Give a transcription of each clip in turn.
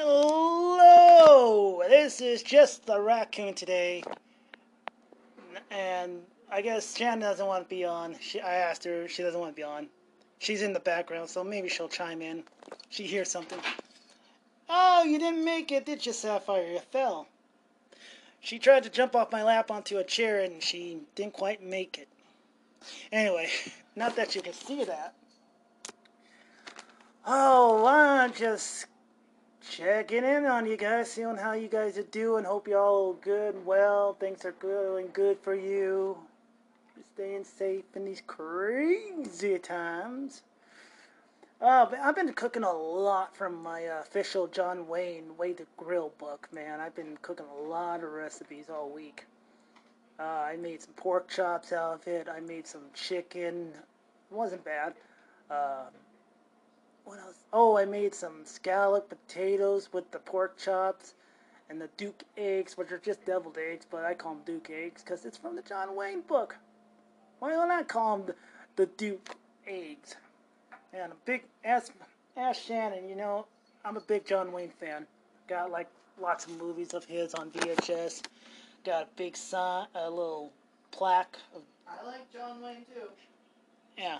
Hello! This is just the raccoon today. And I guess Shannon doesn't want to be on. I asked her, she doesn't want to be on. She's in the background, so maybe she'll chime in. She hears something. Oh, you didn't make it, did you, Sapphire? You fell. She tried to jump off my lap onto a chair and she didn't quite make it. Anyway, not that you can see that. Oh, I'm just checking in on you guys, seeing how you guys are doing. Hope you're all good and well. Things are going good for you. Staying safe in these crazy times. I've been cooking a lot from my official John Wayne Way to Grill book, man. I've been cooking a lot of recipes all week. I made some pork chops out of it. I made some chicken. It wasn't bad. What else? Oh, I made some scalloped potatoes with the pork chops and the Duke eggs, which are just deviled eggs, but I call them Duke eggs because it's from the John Wayne book. Why don't I call them the Duke eggs? And a big, ask Shannon, you know, I'm a big John Wayne fan. Got like lots of movies of his on VHS. Got a big sign, a little plaque. I like John Wayne too. Yeah.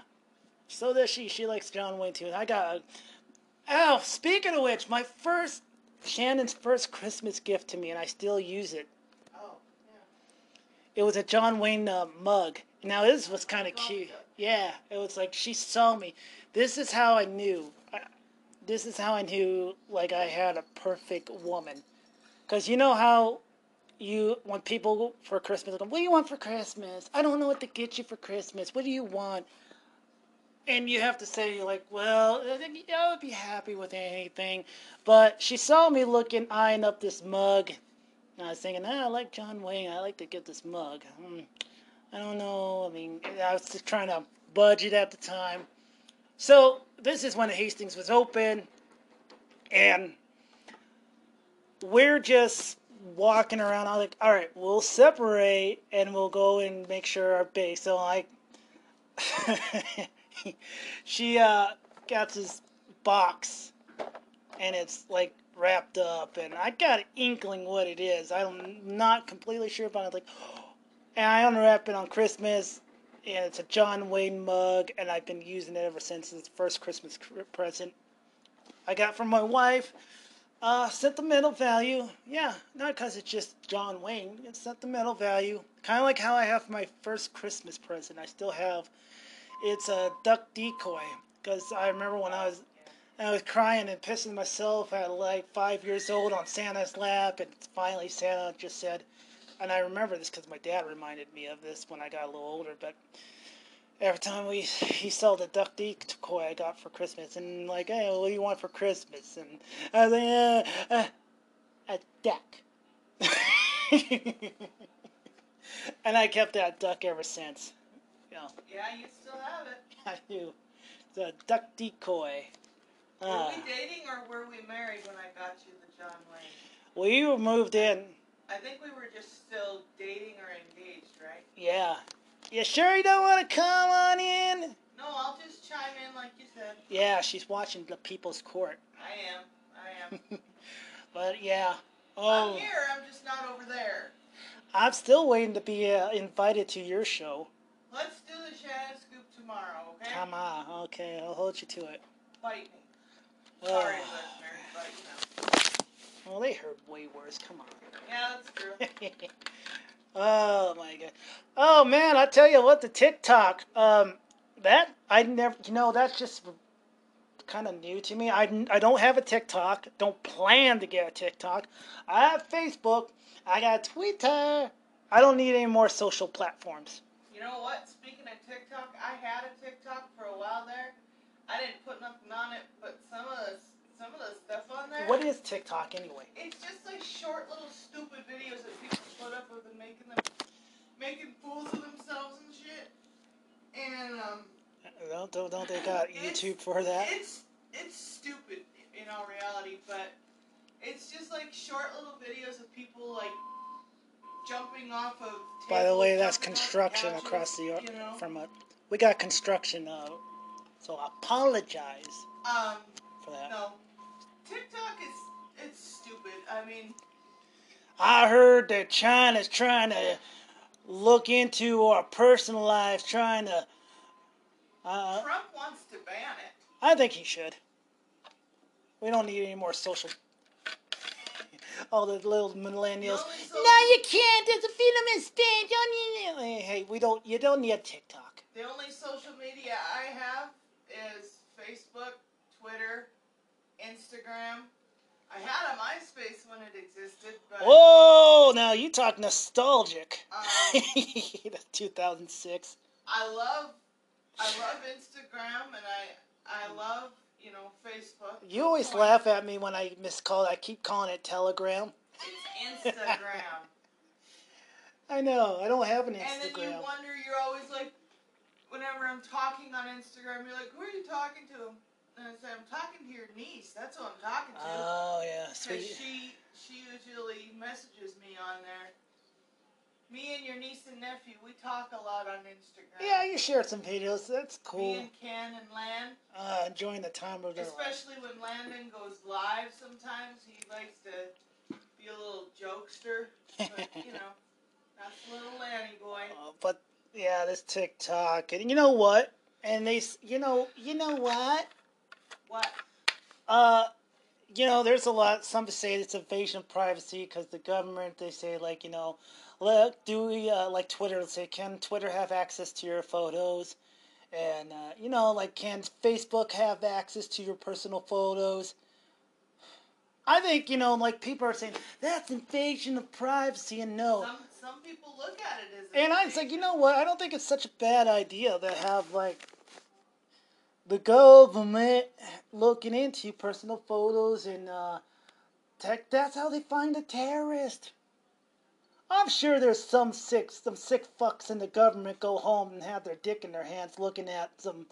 So does she. She likes John Wayne, too. I got a... Oh, speaking of which, my first... Shannon's first Christmas gift to me, and I still use it. Oh, yeah. It was a John Wayne mug. Now, this was kind of cute. Yeah, it was like she saw me. This is how I knew. This is how I knew, like, I had a perfect woman. Because you know how when people for Christmas, they go, what do you want for Christmas? I don't know what to get you for Christmas. What do you want? And you have to say, like, well, I would be happy with anything. But she saw me looking, eyeing up this mug. And I was thinking, I like John Wayne. I like to get this mug. I don't know. I mean, I was just trying to budget at the time. So this is when the Hastings was open. And we're just walking around. I was like, all right, we'll separate. And we'll go and make sure our base. So, like... She got this box, and it's, like, wrapped up, and I got an inkling what it is. I'm not completely sure about it. Like, and I unwrapped it on Christmas, and it's a John Wayne mug, and I've been using it ever since. It's the first Christmas present I got from my wife. Sentimental value. Yeah, not because it's just John Wayne. It's sentimental value. Kind of like how I have my first Christmas present. I still have... It's a duck decoy, because I remember when I was crying and pissing myself at like 5 years old on Santa's lap, and finally Santa just said, and I remember this because my dad reminded me of this when I got a little older, but every time he saw the duck decoy I got for Christmas, and like, hey, what do you want for Christmas? And I was like, a duck. And I kept that duck ever since. Yeah, you still have it. I do. It's a duck decoy. Were we dating or were we married when I got you the John Wayne? We were moved in. I think we were just still dating or engaged, right? Yeah. You sure you don't want to come on in? No, I'll just chime in like you said. Yeah, she's watching the People's Court. I am. But yeah. Oh. I'm here, I'm just not over there. I'm still waiting to be invited to your show. Let's do the Shannon Scoop tomorrow, okay? Come on, okay. I'll hold you to it. Bite me. Sorry, listeners. Bite now. Well, they heard way worse. Come on. Yeah, that's true. Oh, my God. Oh, man, I tell you what, the TikTok. That, I never, you know, that's just kind of new to me. I don't have a TikTok. Don't plan to get a TikTok. I have Facebook. I got Twitter. I don't need any more social platforms. You know what? Speaking of TikTok, I had a TikTok for a while there. I didn't put nothing on it, but some of the stuff on there. What is TikTok anyway? It's just like short little stupid videos that people put up with and making fools of themselves and shit. And don't they got YouTube for that? It's stupid in all reality, but it's just like short little videos of people like jumping off of tables. By the way, that's construction across the yard. You know? We got construction, so I apologize for that. No, TikTok is I heard that China's trying to look into our personal lives, trying to... Trump wants to ban it. I think he should. We don't need any more social... all the little millennials. No, you can't. There's a vitamin stand. Don't you? Hey, you don't need TikTok. The only social media I have is Facebook, Twitter, Instagram. I had a MySpace when it existed, but... Whoa! Now you talk nostalgic. 2006. I love Instagram, and I love... you know, Facebook. You always laugh at me when I miscall it. I keep calling it Telegram. It's Instagram. I know. I don't have an Instagram. And then you wonder, you're always like, whenever I'm talking on Instagram, you're like, who are you talking to? And I say, I'm talking to your niece. That's who I'm talking to. Oh, yeah. Sweet. She usually messages me on there. Me and your niece and nephew, we talk a lot on Instagram. Yeah, you shared some videos. That's cool. Me and Ken and Lan. Enjoying the time of their life. Especially when Landon goes live sometimes. He likes to be a little jokester. But, you know, that's little Lanny boy. But, yeah, this TikTok. And you know what? And they, you know what? What? You know, there's a lot, some say it's invasion of privacy because the government, they say, like, you know, like Twitter, let's say, can Twitter have access to your photos? And, you know, like, can Facebook have access to your personal photos? I think, you know, like, people are saying, that's invasion of privacy, and no. Some people look at it as invasion. And I was like, you know what, I don't think it's such a bad idea to have, like, the government looking into personal photos and tech. That's how they find a terrorist. I'm sure there's some sick fucks in the government go home and have their dick in their hands looking at some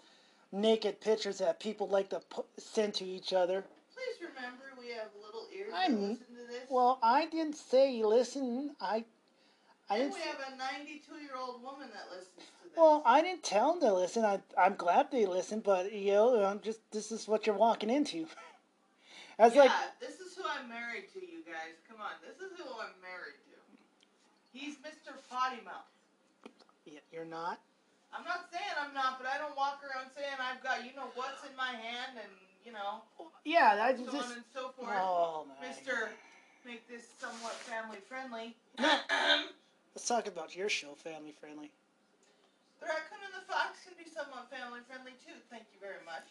naked pictures that people like to send to each other. Please remember we have little ears to listen to this. Well, I didn't say you listen. And we have a 92-year-old woman that listens to this. Well, I didn't tell them to listen. I'm glad they listen, but, you know, this is what you're walking into. This is who I'm married to, you guys. Come on, this is who I'm married to. He's Mr. Potty Mouth. Yeah, you're not? I'm not saying I'm not, but I don't walk around saying I've got, you know, what's in my hand and, you know. Yeah, that's so on and so forth. Oh, my Mr. Make this somewhat family-friendly. Let's talk about your show, Family Friendly. The Raccoon and the Fox can be somewhat family friendly too. Thank you very much.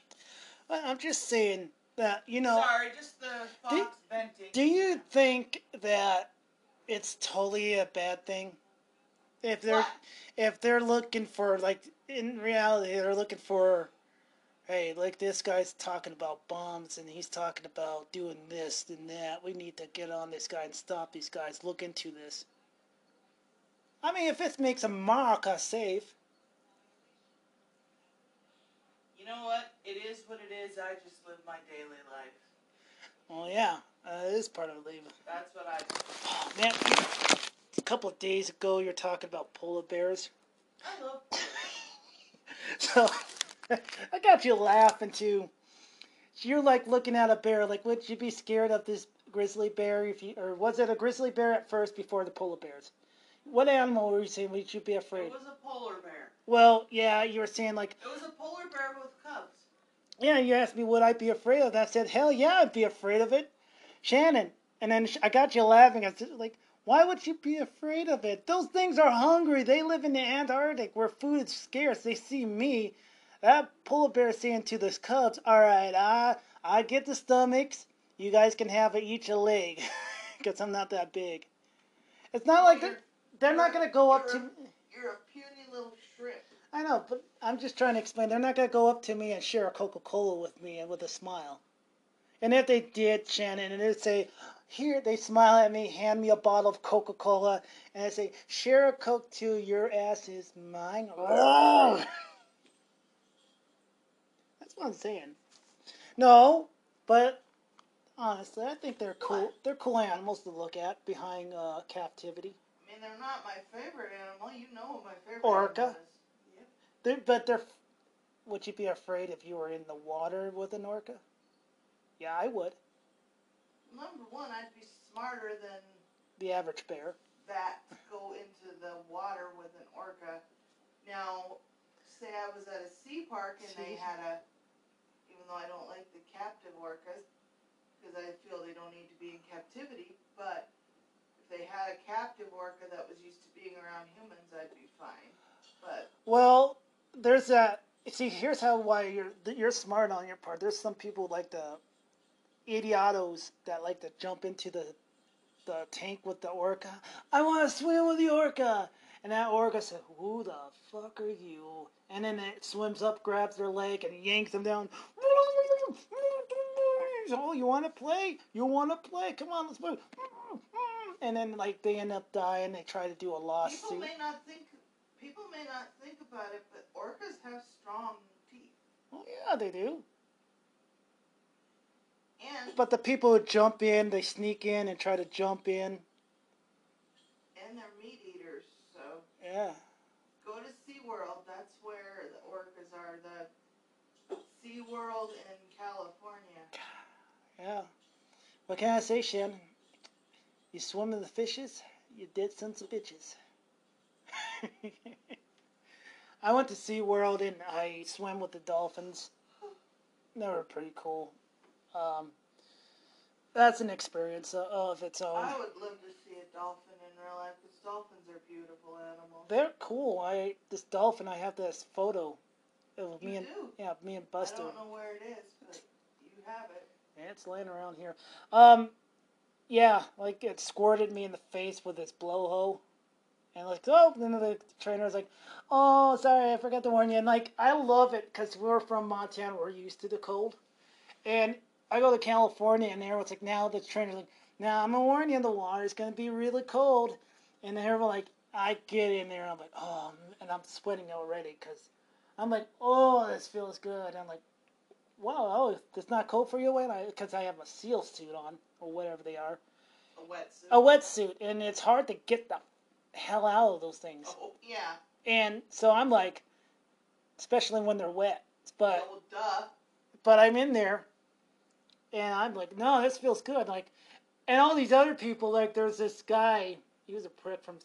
Well, I'm just saying that, you know. Sorry, just the fox venting. Do you think that it's totally a bad thing if they're looking for, like, in reality they're looking for, hey, like, this guy's talking about bombs and he's talking about doing this and that. We need to get on this guy and stop these guys. Look into this. I mean, if it makes America safe. You know what? It is what it is. I just live my daily life. Well, yeah. It is part of living. That's what I do. Oh, man. A couple of days ago, you were talking about polar bears. I love polar bears. So, I got you laughing, too. You're, like, looking at a bear. Like, would you be scared of this grizzly bear? Or was it a grizzly bear at first before the polar bears? What animal were you saying we should be afraid? It was a polar bear. Well, yeah, you were saying, like... It was a polar bear with cubs. Yeah, you asked me would I be afraid of it. I said, hell yeah, I'd be afraid of it. Shannon. And then I got you laughing. I said, like, why would you be afraid of it? Those things are hungry. They live in the Antarctic where food is scarce. They see me. That polar bear is saying to those cubs, all right, I get the stomachs. You guys can have each a leg. Because I'm not that big. It's not like... They're not going to go up to me. You're a puny little shrimp. I know, but I'm just trying to explain. They're not going to go up to me and share a Coca-Cola with me and with a smile. And if they did, Shannon, and they'd say, here, they smile at me, hand me a bottle of Coca-Cola, and I say, share a Coke too, your ass is mine. Oh. That's what I'm saying. No, but honestly, I think they're cool. What? They're cool animals to look at behind captivity. I mean, they're not my favorite animal. You know what my favorite animal is. Yep. Would you be afraid if you were in the water with an orca? Yeah, I would. Number one, I'd be smarter than the average bear, that go into the water with an orca. Now, say I was at a sea park and they had a, even though I don't like the captive orcas, because I feel they don't need to be in captivity, but if they had a captive orca that was used to being around humans, I'd be fine. But well, there's that. See, here's how why you're smart on your part. There's some people like the idiotos that like to jump into the tank with the orca. I want to swim with the orca. And that orca said, who the fuck are you? And then it swims up, grabs their leg, and yanks them down. Oh, you want to play? You want to play? Come on, let's play. And then, like, they end up dying. They try to do a lawsuit. People may not think about it, but orcas have strong teeth. Well, yeah, they do. But the people who jump in, they sneak in and try to jump in. And they're meat eaters, so. Yeah. Go to SeaWorld. That's where the orcas are. The SeaWorld in California. Yeah. What can I say, Shannon? You swim in the fishes, you dead sons of bitches. I went to SeaWorld and I swam with the dolphins. They were pretty cool. That's an experience of its own. I would love to see a dolphin in real life because dolphins are beautiful animals. They're cool. This dolphin, I have this photo of me and me and Buster. I don't know where it is, but you have it. Yeah, it's laying around here. Yeah, like it squirted me in the face with its blowhole. And like, oh, and then the trainer was like, oh, sorry, I forgot to warn you. And like, I love it because we're from Montana. We're used to the cold. And I go to California and everyone's like, now the trainer's like, now I'm going to warn you, the water's going to be really cold. And everyone's like, I get in there. And I'm like, oh, and I'm sweating already because I'm like, oh, this feels good. And I'm like, wow, oh, it's not cold for you? Because I have a seal suit on or whatever they are. A wetsuit. A wetsuit. And it's hard to get the hell out of those things. Oh, yeah. And so I'm like, especially when they're wet. But, oh, duh. But I'm in there, and I'm like, no, this feels good. Like, and all these other people, like, there's this guy. He was a prick from,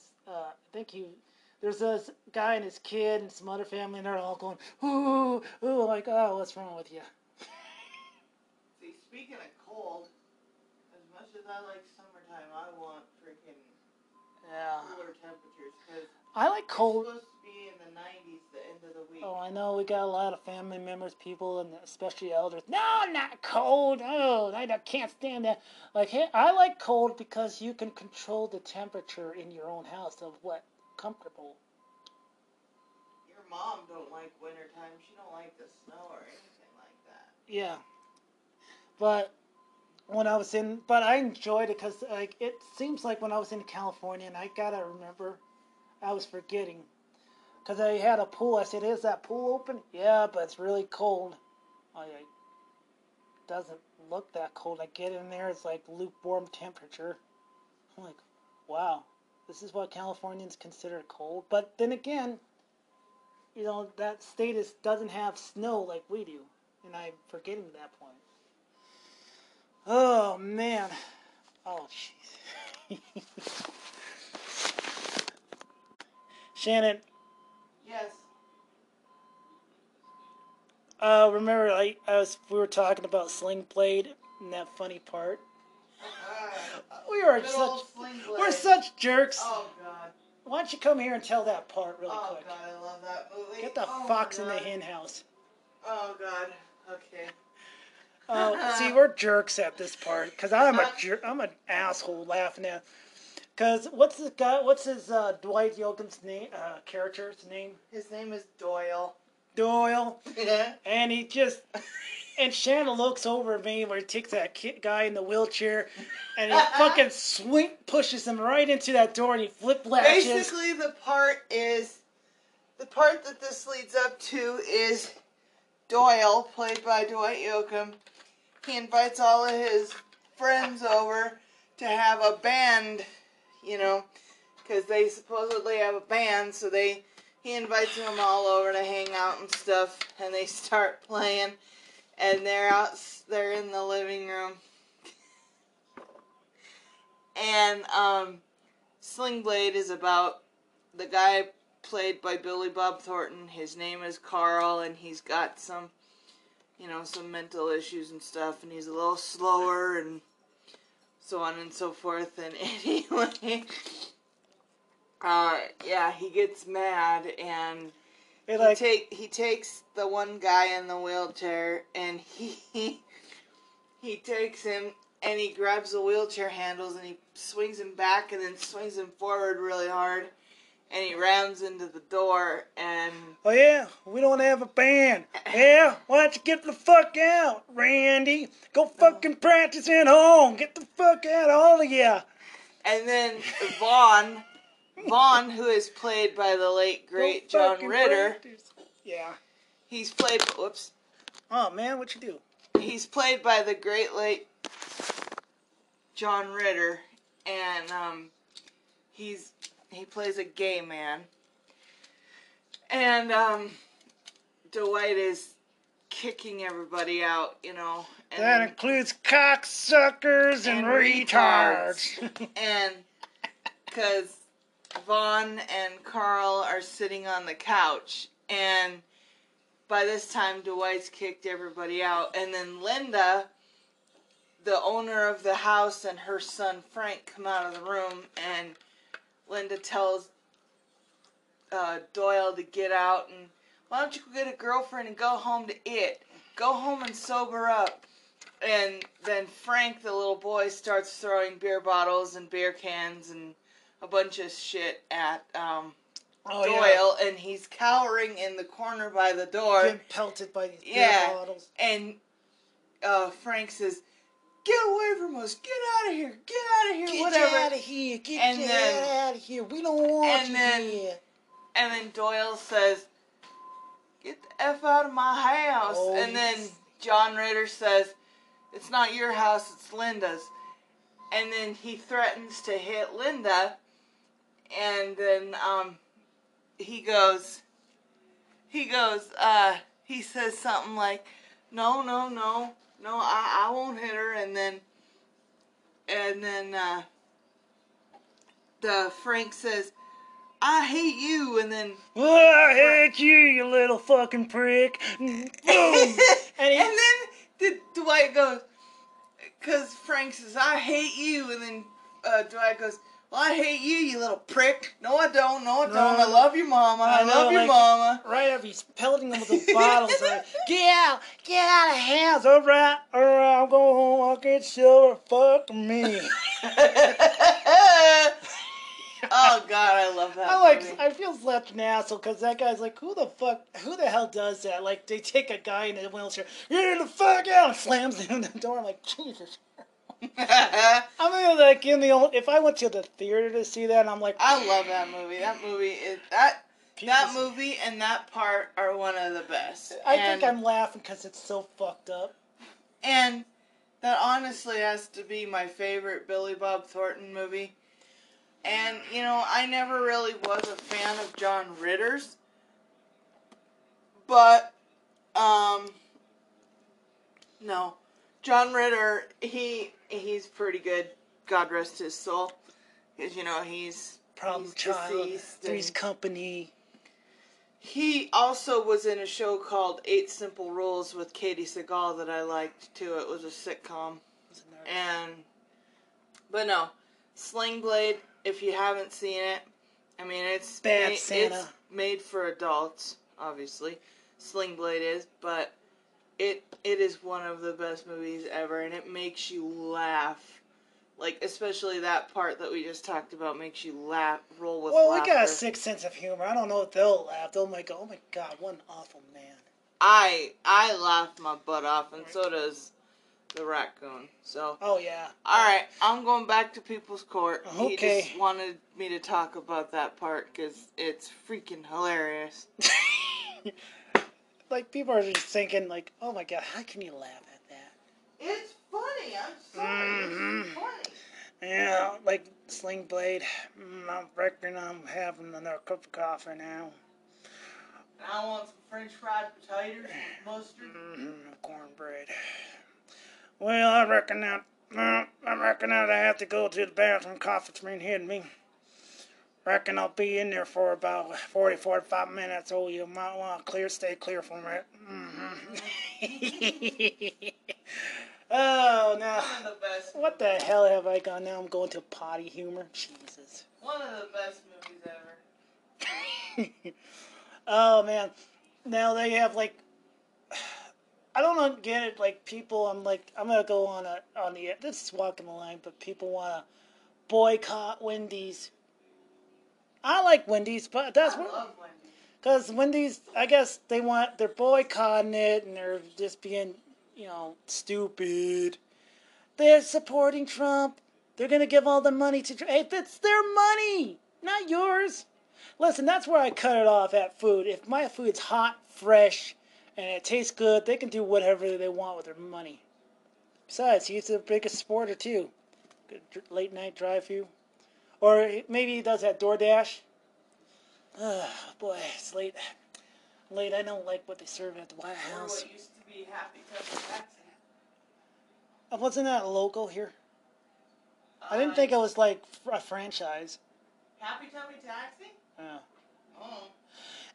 there's this guy and his kid and some other family, and they're all going, ooh, ooh. I'm like, oh, what's wrong with you? See, speaking of cold, as much as I like summertime, I want freaking... Yeah. Cooler temperatures, because I like cold. It's supposed to be in the 90s the end of the week. Oh, I know. We got a lot of family members, people, and especially elders. No, not cold. Oh, I can't stand that. Like, hey, I like cold because you can control the temperature in your own house of what comfortable. Your mom don't like wintertime. She don't like the snow or anything like that. Yeah, but. But I enjoyed it because, like, it seems like when I was in California, and I gotta remember, I was forgetting, because I had a pool. I said, "Is that pool open?" Yeah, but it's really cold. It doesn't look that cold. I get in there, it's like lukewarm temperature. I'm like, wow, this is what Californians consider cold. But then again, you know, that state doesn't have snow like we do, and I'm forgetting that point. Oh, man. Oh, jeez. Shannon. Yes. Remember, we were talking about Sling Blade and that funny part. We're such jerks. Oh, God. Why don't you come here and tell that part really quick? Oh, God, I love that movie. Get the fox in the hen house. Oh, God. Okay. Oh, see, we're jerks at this part because I'm an asshole laughing at. Because what's this guy? What's his Dwight Yoakam's name? Character's name? His name is Doyle. Doyle. Yeah. And he just and Shannon looks over at me where he takes that guy in the wheelchair and he fucking pushes him right into that door and he flip latches. Basically, the part that this leads up to is. Doyle, played by Dwight Yoakam, he invites all of his friends over to have a band, you know, because they supposedly have a band, so he invites them all over to hang out and stuff, and they start playing, and they're in the living room, And Sling Blade is about the guy played by Billy Bob Thornton. His name is Carl, and he's got some, you know, some mental issues and stuff, and he's a little slower and so on and so forth. And anyway, yeah, he gets mad and he takes the one guy in the wheelchair, and he takes him. And he grabs the wheelchair handles and he swings him back and then swings him forward really hard. And he rams into the door and... Oh, yeah, we don't have a band. Yeah, why don't you get the fuck out, Randy? Go fucking practice at home. Get the fuck out, all of ya. And then Vaughn, who is played by the late, great John Ritter. Practice. Yeah. He's played... Whoops. Oh, man, what you do? He's played by the great late... John Ritter, and he plays a gay man, and Dwight is kicking everybody out, you know. And that includes cocksuckers and retards. And because Vaughn and Carl are sitting on the couch, and by this time Dwight's kicked everybody out, and then Linda, the owner of the house, and her son Frank come out of the room, and Linda tells Doyle to get out, and why don't you go get a girlfriend and go home to it? Go home and sober up. And then Frank, the little boy, starts throwing beer bottles and beer cans and a bunch of shit at Doyle, yeah. And he's cowering in the corner by the door. Getting pelted by these beer bottles. And Frank says, "Get away from us! Get out of here! Get out of here! Get whatever! Get out of here! Get out of here! We don't want you here!" And then Doyle says, "Get the F out of my house!" Oh, and then John Ritter says, "It's not your house, it's Linda's." And then he threatens to hit Linda, and then he says something like, "No, no, no. No, I won't hit her," and then the Frank says, "I hate you," and then, "Oh, I hate you, you little fucking prick." Boom. And then Dwight goes, because Frank says, "I hate you," and then Dwight goes, "Well, I hate you, you little prick. No, I don't. No, I don't. I love your mama. I love your mama." Right after he's pelting them with the bottles, like, "Get out. Get out of house. All right, I'll go home. I'll get silver. Fuck me." Oh, God, I love that movie. I feel left an asshole, because that guy's like, who the hell does that? Like, they take a guy in a wheelchair, "Get the fuck out," and slams him in the door. I'm like, Jesus. I'm mean, like in the old. If I went to the theater to see that, I'm like, I love that movie. That movie is that movie and that part are one of the best. I think I'm laughing because it's so fucked up. And that honestly has to be my favorite Billy Bob Thornton movie. And you know, I never really was a fan of John Ritter's, but no, John Ritter He's pretty good. God rest his soul. Because, you know, he's... Problem Child, Three's Company. He also was in a show called 8 Simple Rules with Katie Sagal that I liked, too. It was a sitcom. But no, Sling Blade, if you haven't seen it, I mean, it's made for adults, obviously. Sling Blade is, but... It is one of the best movies ever, and it makes you laugh. Like, especially that part that we just talked about makes you laugh, roll with laughter. Well, we got a sick sense of humor. I don't know if they'll laugh. They'll make, "Oh my God, what an awful man." I laughed my butt off, and so does the raccoon. So. Oh, yeah. All right, I'm going back to People's Court. Okay. He just wanted me to talk about that part, because it's freaking hilarious. Like, people are just thinking, like, "Oh my God, how can you laugh at that? It's funny, I'm sorry, it's funny." Yeah, like Sling Blade, "I reckon I'm having another cup of coffee now. I want some French fried potatoes, mustard, cornbread. Well, I reckon that No, I reckon I'd have to go to the bathroom. Coughing's been hitting me. Reckon I'll be in there for about 40, 45 minutes. Oh, you might want to stay clear from it. Oh, now. What the hell have I got now? I'm going to potty humor. Jesus. One of the best movies ever. Oh, man. Now they have, like, I don't get it, like, people, I'm going to go on the, this is walking the line, but people want to boycott Wendy's. I like Wendy's, but that's what. I love Wendy's. Because Wendy's, I guess they're boycotting it, and they're just being, you know, stupid. They're supporting Trump. They're going to give all the money to Trump. Hey, it's their money, not yours. Listen, that's where I cut it off at food. If my food's hot, fresh, and it tastes good, they can do whatever they want with their money. Besides, he's the biggest sporter, too. Good late-night drive-through. Or maybe he does that DoorDash. Oh, boy, it's late. Late, I don't like what they serve at the White House. What used to be Happy Cousin Jackson. Wasn't that local here? I didn't think it was, like, a franchise. Happy Tummy Taxi? Oh.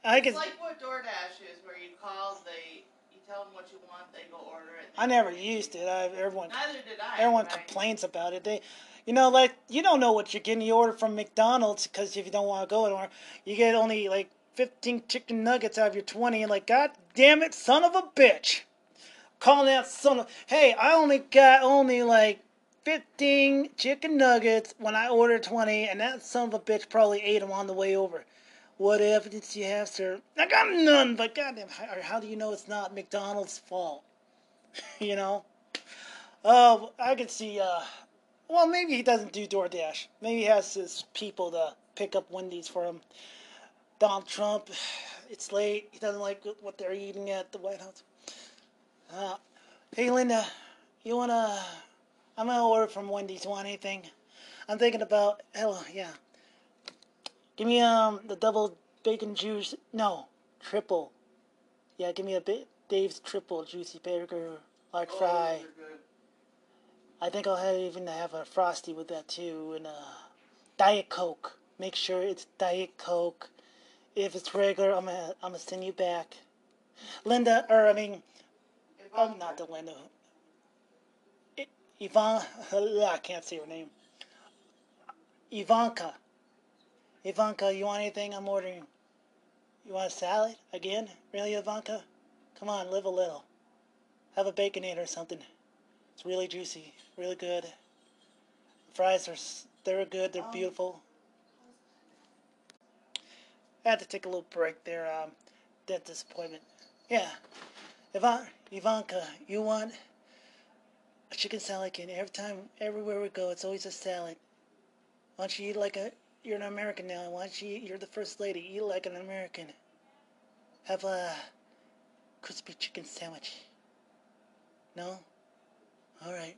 It's like what DoorDash is, where you call, you tell them what you want, they go order it. I never used it. Neither did I. Everyone complains about it. You know, like, you don't know what you're getting. You order from McDonald's, because if you don't want to go anywhere, you get only, like, 15 chicken nuggets out of your 20. And, like, God damn it, son of a bitch. Calling out son of... Hey, I only got like, 15 chicken nuggets when I ordered 20. And that son of a bitch probably ate them on the way over. What evidence do you have, sir? I got none, but goddamn, how do you know it's not McDonald's fault? You know? Oh, I could see, well, maybe he doesn't do DoorDash. Maybe he has his people to pick up Wendy's for him. Donald Trump, it's late. He doesn't like what they're eating at the White House. Hey, Linda, you wanna... I'm gonna order from Wendy's. You want anything? I'm thinking about... Hello, yeah. Give me, the double bacon juice... No, triple. Yeah, give me Dave's triple juicy burger, large fry. I think I'll have a Frosty with that too, and Diet Coke. Make sure it's Diet Coke. If it's regular, I'm gonna send you back. Linda, not the Linda. Ivanka, I can't say her name. Ivanka, you want anything? I'm ordering. You want a salad again? Really, Ivanka? Come on, live a little. Have a Baconator or something. It's really juicy, really good. The fries they're good, they're beautiful. I had to take a little break there, dentist appointment. Yeah, Ivanka, you want a chicken salad again? Everywhere we go, it's always a salad. Why don't you eat you're an American now, why don't you you're the first lady, eat like an American. Have a crispy chicken sandwich. No? Alright.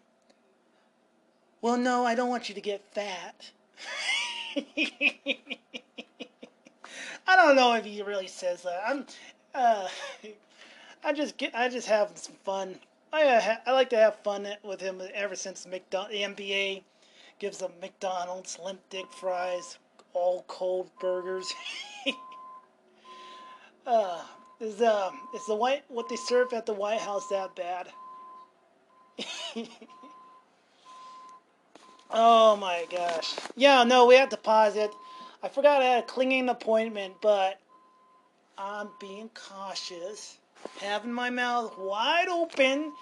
Well, no, I don't want you to get fat. I don't know if he really says that. I just have some fun. I like to have fun with him ever since the NBA gives him McDonald's, limp dick fries, all cold burgers. Is the what they serve at the White House that bad? Oh my gosh. Yeah, no, we have to pause it. I forgot I had a cleaning appointment, but I'm being cautious. Having my mouth wide open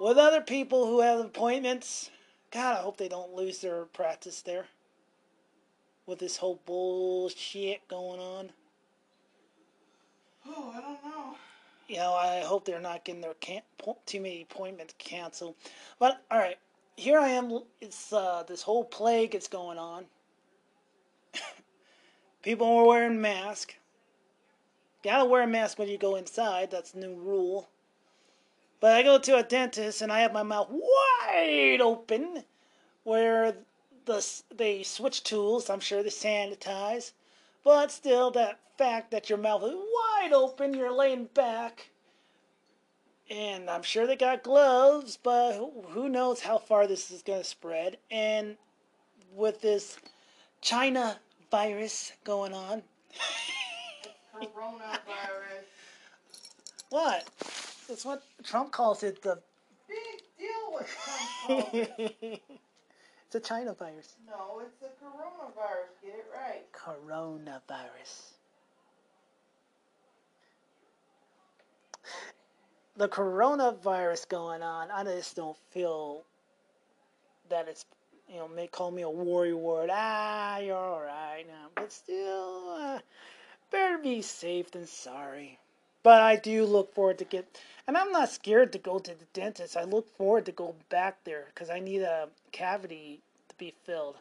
with other people who have appointments. God, I hope they don't lose their practice there. With this whole bullshit going on. Oh, I don't know. You know, I hope they're not getting their too many appointments canceled. But, alright, here I am. It's this whole plague that's going on. People are wearing masks. You gotta wear a mask when you go inside. That's the new rule. But I go to a dentist and I have my mouth wide open. Where they switch tools. I'm sure they sanitize. But still, that fact that your mouth is wide open, you're laying back, And I'm sure they got gloves, but who knows how far this is going to spread. And with this China virus going on. Coronavirus. What? That's what Trump calls it. The big deal with Trump calls it. It's a China virus. No, it's a coronavirus. Get it right. Coronavirus. The coronavirus going on, I just don't feel that it's, you know, may call me a warrior word. Ah, you're all right now. But still, better be safe than sorry. But I do look forward to and I'm not scared to go to the dentist. I look forward to go back there because I need a cavity to be filled.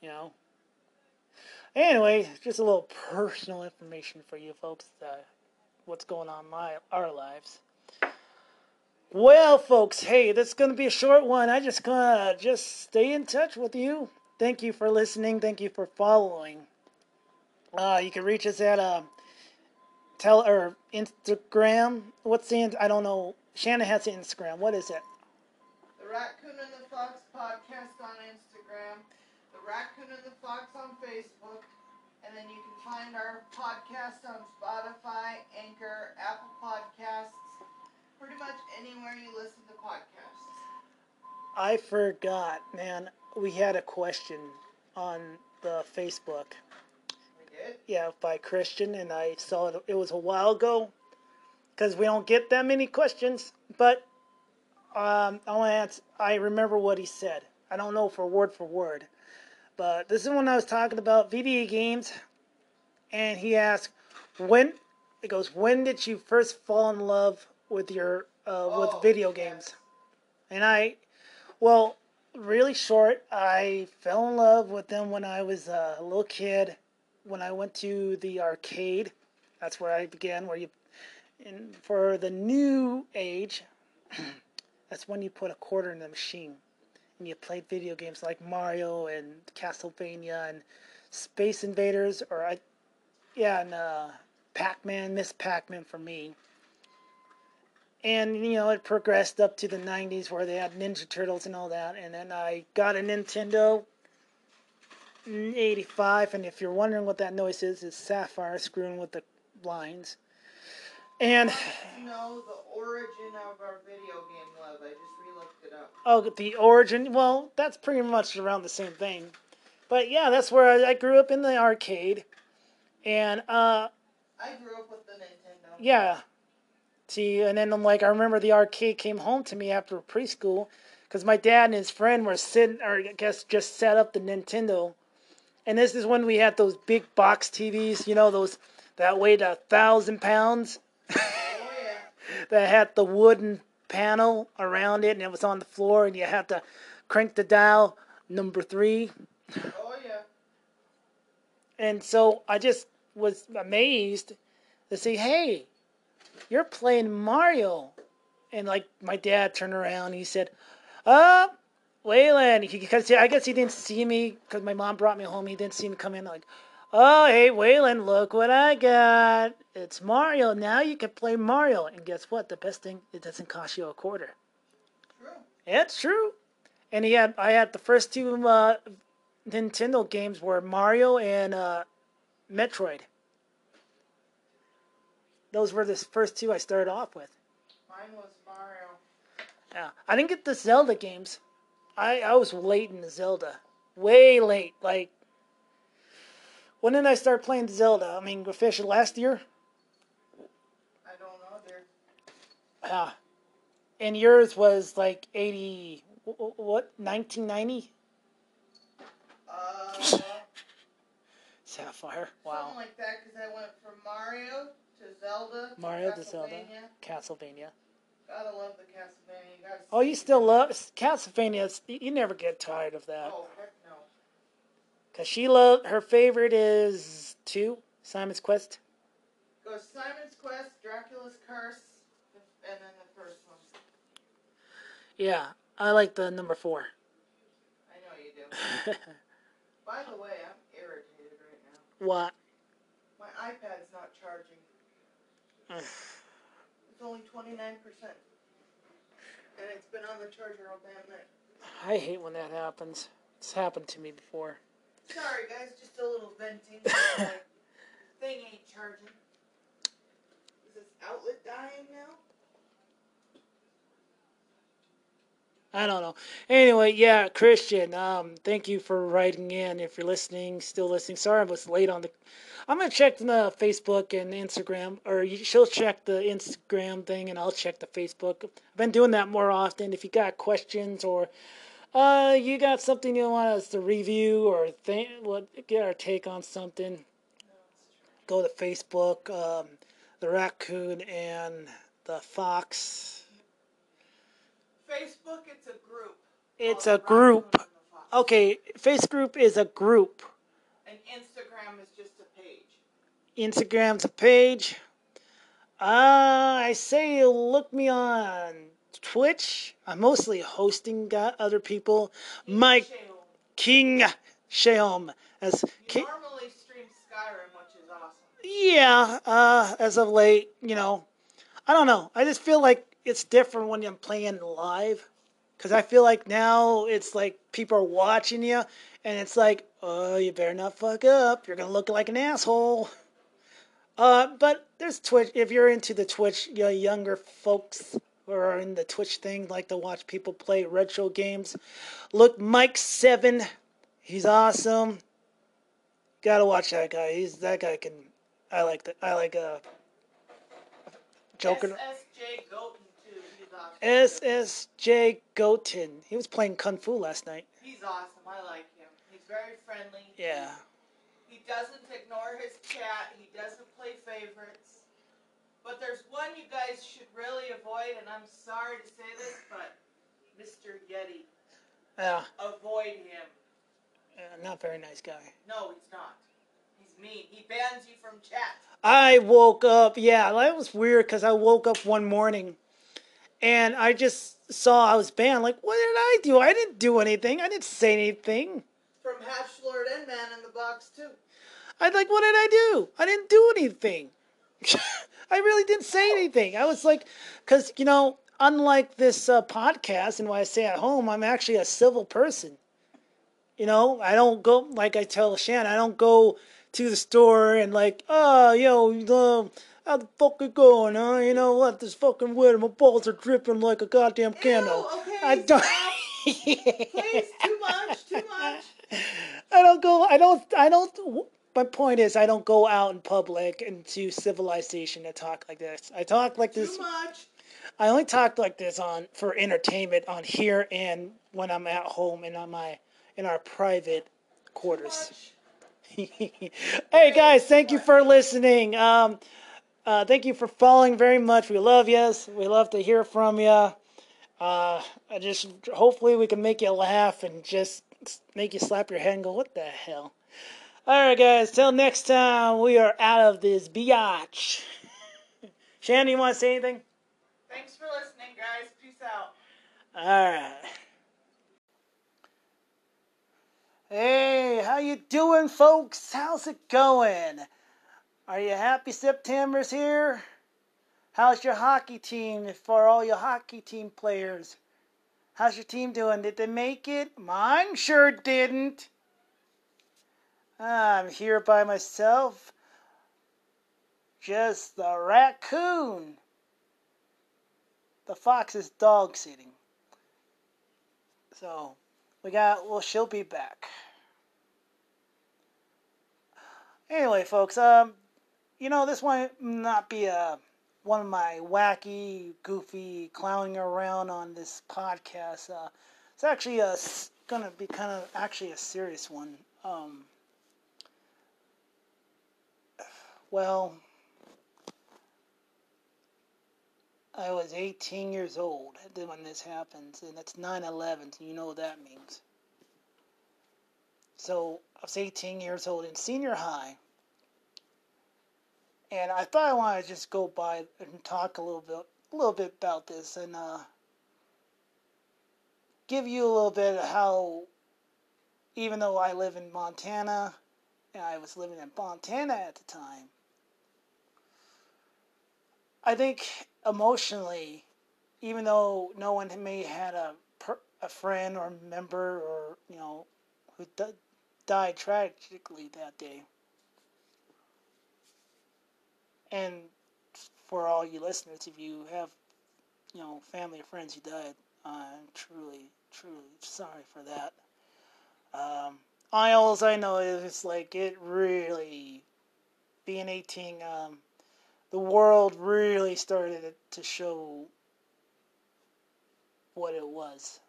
You know? Anyway, just a little personal information for you folks. What's going on in our lives. Well, folks, hey, this is going to be a short one. I just going to stay in touch with you. Thank you for listening. Thank you for following. You can reach us at Instagram. What's the I don't know. Shannon has an Instagram. What is it? The Raccoon and the Fox podcast on Instagram. The Raccoon and the Fox on Facebook. And then you can find our podcast on Spotify, Anchor, Apple Podcasts, pretty much anywhere you listen to podcasts. I forgot, man. We had a question on the Facebook. We did? Yeah, by Christian, and I saw it. It was a while ago because we don't get that many questions, but I remember what he said. I don't know for word. But this is when I was talking about video games, and he asked, when did you first fall in love with your with video games? And really short, I fell in love with them when I was a little kid, when I went to the arcade. That's where I began. For the new age, that's when you put a quarter in the machine. And you played video games like Mario and Castlevania and Space Invaders, and Pac-Man, Miss Pac-Man for me. And, you know, it progressed up to the 90s where they had Ninja Turtles and all that. And then I got a Nintendo in 85. And if you're wondering what that noise is, it's Sapphire screwing with the lines. And you know the origin of our video game love. I just re-looked it up. Oh, the origin. Well, that's pretty much around the same thing. But yeah, that's where I grew up in the arcade. And I grew up with the Nintendo. Yeah. See, and then I remember the arcade came home to me after preschool because my dad and his friend were just set up the Nintendo. And this is when we had those big box TVs, you know, those that weighed 1,000 pounds. That had the wooden panel around it, and it was on the floor, and you had to crank the dial number 3. Oh, yeah. And so I just was amazed to see, hey, you're playing Mario. And, my dad turned around, and he said, Waylon, because I guess he didn't see me, because my mom brought me home, he didn't see me come in, oh, hey, Waylon, look what I got. It's Mario. Now you can play Mario. And guess what? The best thing, it doesn't cost you a quarter. True. It's true. And I had the first two Nintendo games were Mario and Metroid. Those were the first two I started off with. Mine was Mario. Yeah. I didn't get the Zelda games. I was late in the Zelda. Way late. When did I start playing Zelda? Officially last year? I don't know, dear. And yours was 1990? Sapphire, wow. Something like that, because I went from Mario to Zelda to Castlevania. Gotta love the Castlevania. You still love Castlevania. You never get tired of that. Oh, heck no. Because her favorite is 2, Simon's Quest. Goes Simon's Quest, Dracula's Curse, and then the first one. Yeah, I like the number 4. I know you do. By the way, I'm irritated right now. What? My iPad's not charging. It's only 29%. And it's been on the charger all damn night. I hate when that happens. It's happened to me before. Sorry guys, just a little venting. Thing ain't charging. Is this outlet dying now? I don't know. Anyway, yeah, Christian, thank you for writing in. If you're listening, still listening. Sorry I was late on the... I'm going to check the Facebook and Instagram, or she'll check the Instagram thing, and I'll check the Facebook. I've been doing that more often. If you got questions or you got something you want us to review or get our take on something, go to Facebook, the Raccoon and the Fox... Facebook, it's a group. It's a group. Okay, Facebook is a group. And Instagram is just a page. Instagram's a page. I say look me on Twitch. I'm mostly hosting other people. Mike King Sheom. He normally streams Skyrim, which is awesome. Yeah, as of late, you know. I don't know. I just feel like it's different when I'm playing live, because I feel like now it's like people are watching you, and it's like, oh, you better not fuck up. You're going to look like an asshole. But there's Twitch. If you're into the Twitch, you know, younger folks who are in the Twitch thing like to watch people play retro games. Look, Mike7, he's awesome. Got to watch that guy. I like Joker. SSJ Goten. S.S.J. Goten. He was playing Kung Fu last night. He's awesome. I like him. He's very friendly. Yeah. He doesn't ignore his chat. He doesn't play favorites. But there's one you guys should really avoid, and I'm sorry to say this, but Mr. Yeti. Yeah. Avoid him. Not very nice guy. No, he's not. He's mean. He bans you from chat. I woke up. Yeah, that was weird because I woke up one morning. And I just saw I was banned. Like, what did I do? I didn't do anything. I didn't say anything. From Hatchlord and Man in the Box, too. I was like, what did I do? I didn't do anything. I really didn't say anything. I was like, because, you know, unlike this podcast and why I stay at home, I'm actually a civil person. You know, I don't go, like I tell Shannon, I don't go to the store and like, oh, yo, how the fuck it going, huh? You know what? This fucking weird. My balls are dripping like a goddamn candle. Ew, okay, I don't. Please, too much. I don't go. I don't. My point is, I don't go out in public into civilization and talk like this. I talk like this. Too much. I only talk like this for entertainment on here and when I'm at home and on in our private quarters. Too much. Hey guys, thank you for listening. Thank you for following very much. We love you. We love to hear from you. Just hopefully we can make you laugh and just make you slap your head and go, what the hell? All right, guys. Till next time, we are out of this biatch. Shannon, you want to say anything? Thanks for listening, guys. Peace out. All right. Hey, how you doing, folks? How's it going? Are you happy September's here? How's your hockey team for all your hockey team players? How's your team doing? Did they make it? Mine sure didn't. I'm here by myself. Just the raccoon. The fox is dog sitting. So, she'll be back. Anyway, folks, you know, this might not be one of my wacky, goofy, clowning around on this podcast. It's actually going to be kind of actually a serious one. Well, I was 18 years old when this happened, and that's 9/11, so you know what that means. So I was 18 years old in senior high. And I thought I wanted to just go by and talk a little bit about this and give you a little bit of how, even though I live in Montana, and I was living in Montana at the time, I think emotionally, even though no one may had a friend or member or, you know, who died tragically that day. And for all you listeners, if you have, you know, family or friends who died, I'm truly, truly sorry for that. All I know is it's like it really, being 18, the world really started to show what it was.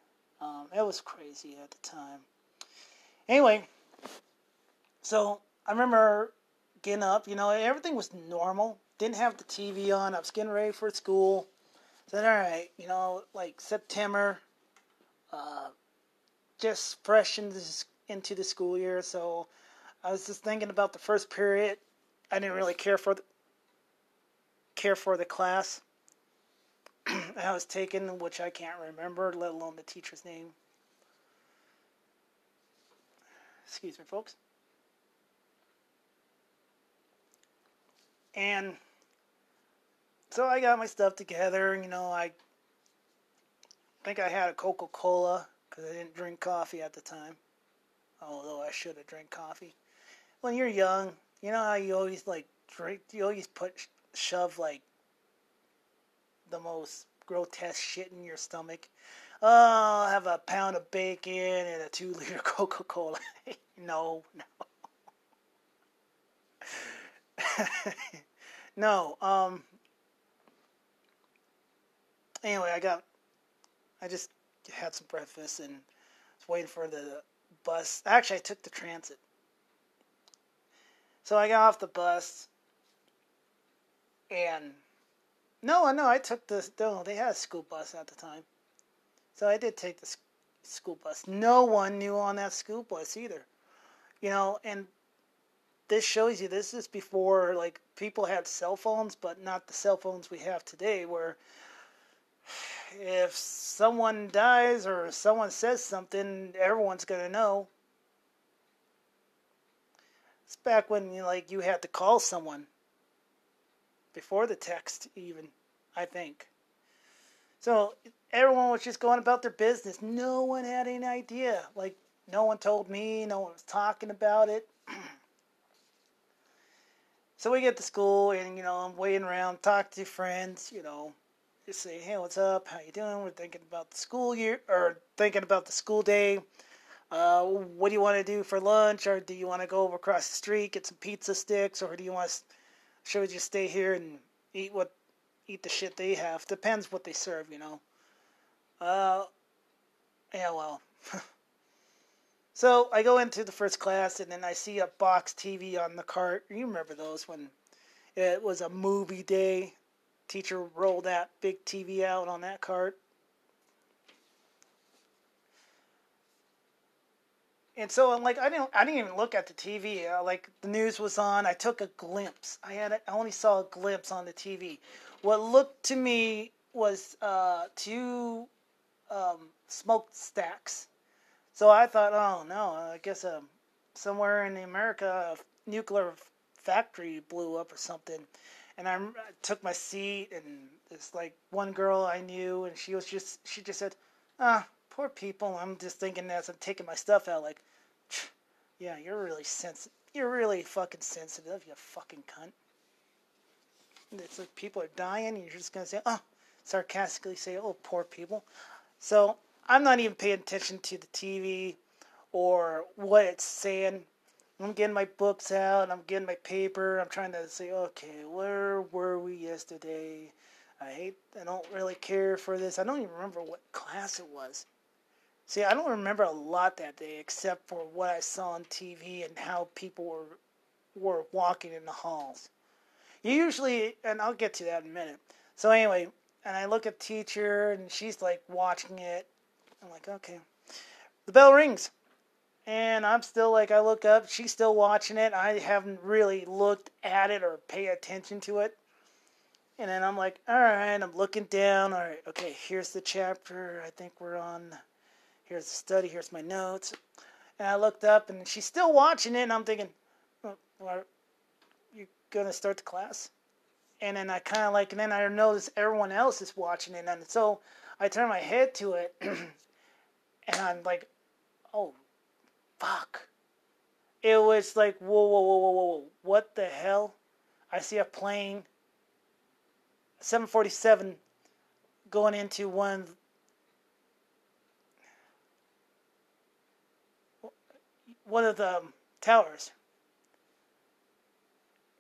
It was crazy at the time. Anyway, so I remember getting up, you know, everything was normal. Didn't have the TV on. I was getting ready for school. Said, all right, you know, like September, just fresh into the school year. So I was just thinking about the first period. I didn't really care for the class I was taking, which I can't remember, let alone the teacher's name. Excuse me, folks. And so I got my stuff together, you know, I think I had a Coca-Cola because I didn't drink coffee at the time, although I should have drank coffee. When you're young, you know how you always like drink, you always shove like the most grotesque shit in your stomach. Oh, I'll have a pound of bacon and a 2-liter Coca-Cola. No. No, anyway, I just had some breakfast and was waiting for the bus. Actually, I took the transit. So I got off the bus and I took the, they had a school bus at the time. So I did take the school bus. No one knew on that school bus either. You know, and this shows you, this is before, like, people had cell phones, but not the cell phones we have today, where if someone dies or someone says something, everyone's going to know. It's back when, you know, like, you had to call someone before the text, even, I think. So everyone was just going about their business. No one had any idea. Like, no one told me. No one was talking about it. So we get to school, and, you know, I'm waiting around, talk to friends, you know, just say, hey, what's up, how you doing, we're thinking about the school year, or thinking about the school day, what do you want to do for lunch, or do you want to go over across the street, get some pizza sticks, or do you want to, should we just stay here and eat the shit they have, depends what they serve, you know, yeah, well, so I go into the first class, and then I see a box TV on the cart. You remember those when it was a movie day. Teacher rolled that big TV out on that cart. And so I'm like, I didn't even look at the TV. Like, the news was on. I took a glimpse. I only saw a glimpse on the TV. What looked to me was two smokestacks. So I thought, oh no, I guess somewhere in America a nuclear factory blew up or something. And I took my seat, and it's like one girl I knew, and she just said, ah, poor people. I'm just thinking as I'm taking my stuff out, like, yeah, you're really sensitive. You're really fucking sensitive, you fucking cunt. And it's like people are dying, and you're just gonna say, oh, sarcastically say, oh, poor people. So I'm not even paying attention to the TV or what it's saying. I'm getting my books out. I'm getting my paper. I'm trying to say, okay, where were we yesterday? I don't really care for this. I don't even remember what class it was. See, I don't remember a lot that day except for what I saw on TV and how people were walking in the halls. You usually, and I'll get to that in a minute. So anyway, and I look at the teacher, and she's like watching it. I'm like, okay. The bell rings. And I'm still like, I look up. She's still watching it. I haven't really looked at it or pay attention to it. And then I'm like, all right. I'm looking down. All right. Okay, here's the chapter I think we're on. Here's the study. Here's my notes. And I looked up, and she's still watching it. And I'm thinking, well, are you going to start the class? And then I kind of like, and then I notice everyone else is watching it. And so I turn my head to it and I'm like, oh, fuck. It was like, whoa. What the hell? I see a plane, 747, going into one. Of the towers.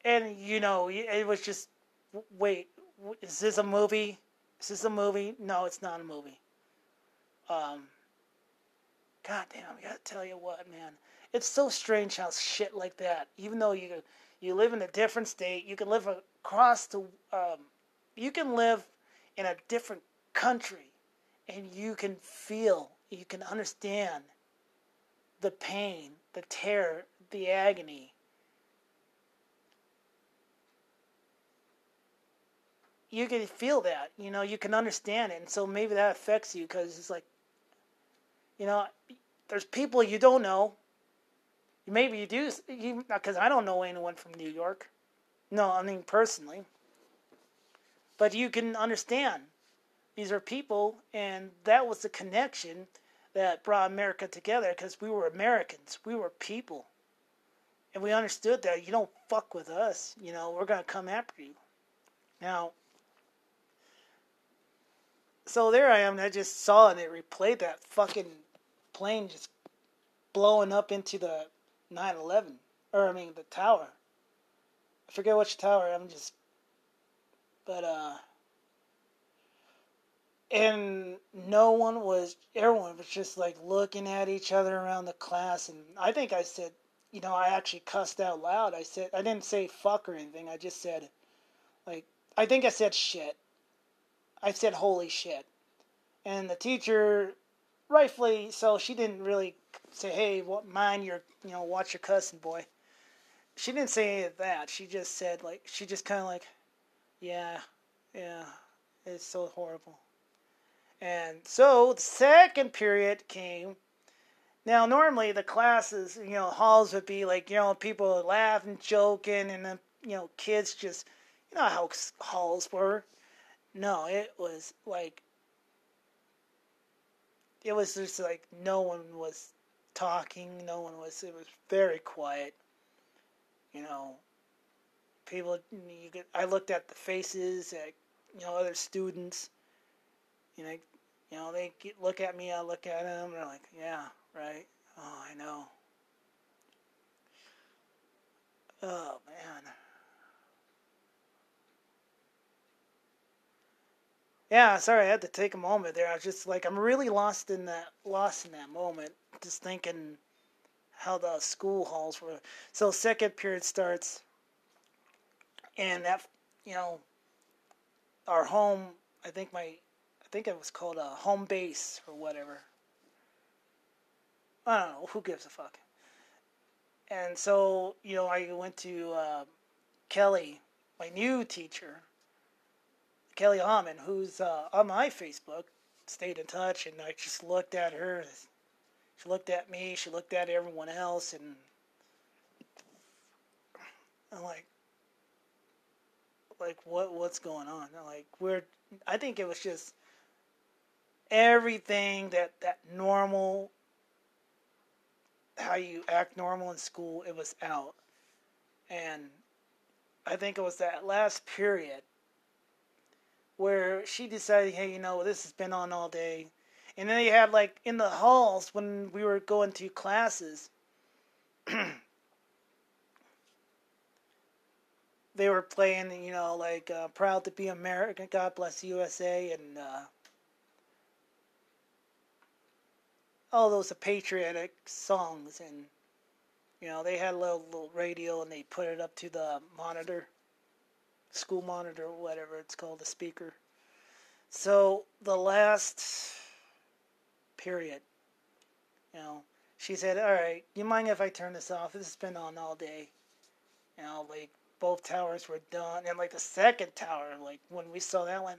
And, you know, it was just, wait, is this a movie? Is this a movie? No, it's not a movie. God damn, I gotta tell you what, man. It's so strange how shit like that, even though you live in a different state, you can live across the, you can live in a different country, and you can feel, you can understand the pain, the terror, the agony. You can feel that, you know, you can understand it, and so maybe that affects you, because it's like, you know, there's people you don't know. Maybe you do, because I don't know anyone from New York. No, I mean personally. But you can understand. These are people, and that was the connection that brought America together, because we were Americans. We were people. And we understood that you don't fuck with us, you know, we're going to come after you. Now, so there I am, and I just saw and it replayed that fucking plane just blowing up into the 9/11, or I mean the tower. I forget which tower, and everyone was just like looking at each other around the class, and I think I said, you know, I actually cussed out loud. I didn't say fuck or anything, I just said, like, I think I said shit. I said holy shit. And the teacher, rightfully so, she didn't really say, hey, mind your, you know, watch your cussing, boy. She didn't say any of that. She just said, like, she just kind of like, yeah, it's so horrible. And so the second period came. Now, normally the classes, you know, halls would be like, you know, people laughing, joking, and then, you know, kids just, you know how halls were. No, it was like, it was just like no one was talking, it was very quiet. You know, people, I looked at the faces at, you know, other students. You know, they look at me, I look at them, they're like, yeah, right, oh, I know. Oh, man. Yeah, sorry, I had to take a moment there. I was just like, I'm really lost in that moment, just thinking how the school halls were. So second period starts, and that, you know, our home, I think it was called a home base or whatever. I don't know, who gives a fuck? And so, you know, I went to Kelly, my new teacher, Kelly Hammond, who's on my Facebook, stayed in touch, and I just looked at her. She looked at me, she looked at everyone else, and I'm like what's going on? I'm like, I think it was just everything that normal, how you act normal in school, it was out. And I think it was that last period where she decided, hey, you know, this has been on all day. And then they had, like, in the halls when we were going to classes, they were playing, you know, like, Proud to be American, God Bless USA, and all those patriotic songs. And, you know, they had a little radio, and they put it up to the monitor, school monitor, whatever it's called, the speaker. So the last period, you know, she said, all right, you mind if I turn this off? This has been on all day. You know, like, both towers were done, and like the second tower, like when we saw that one,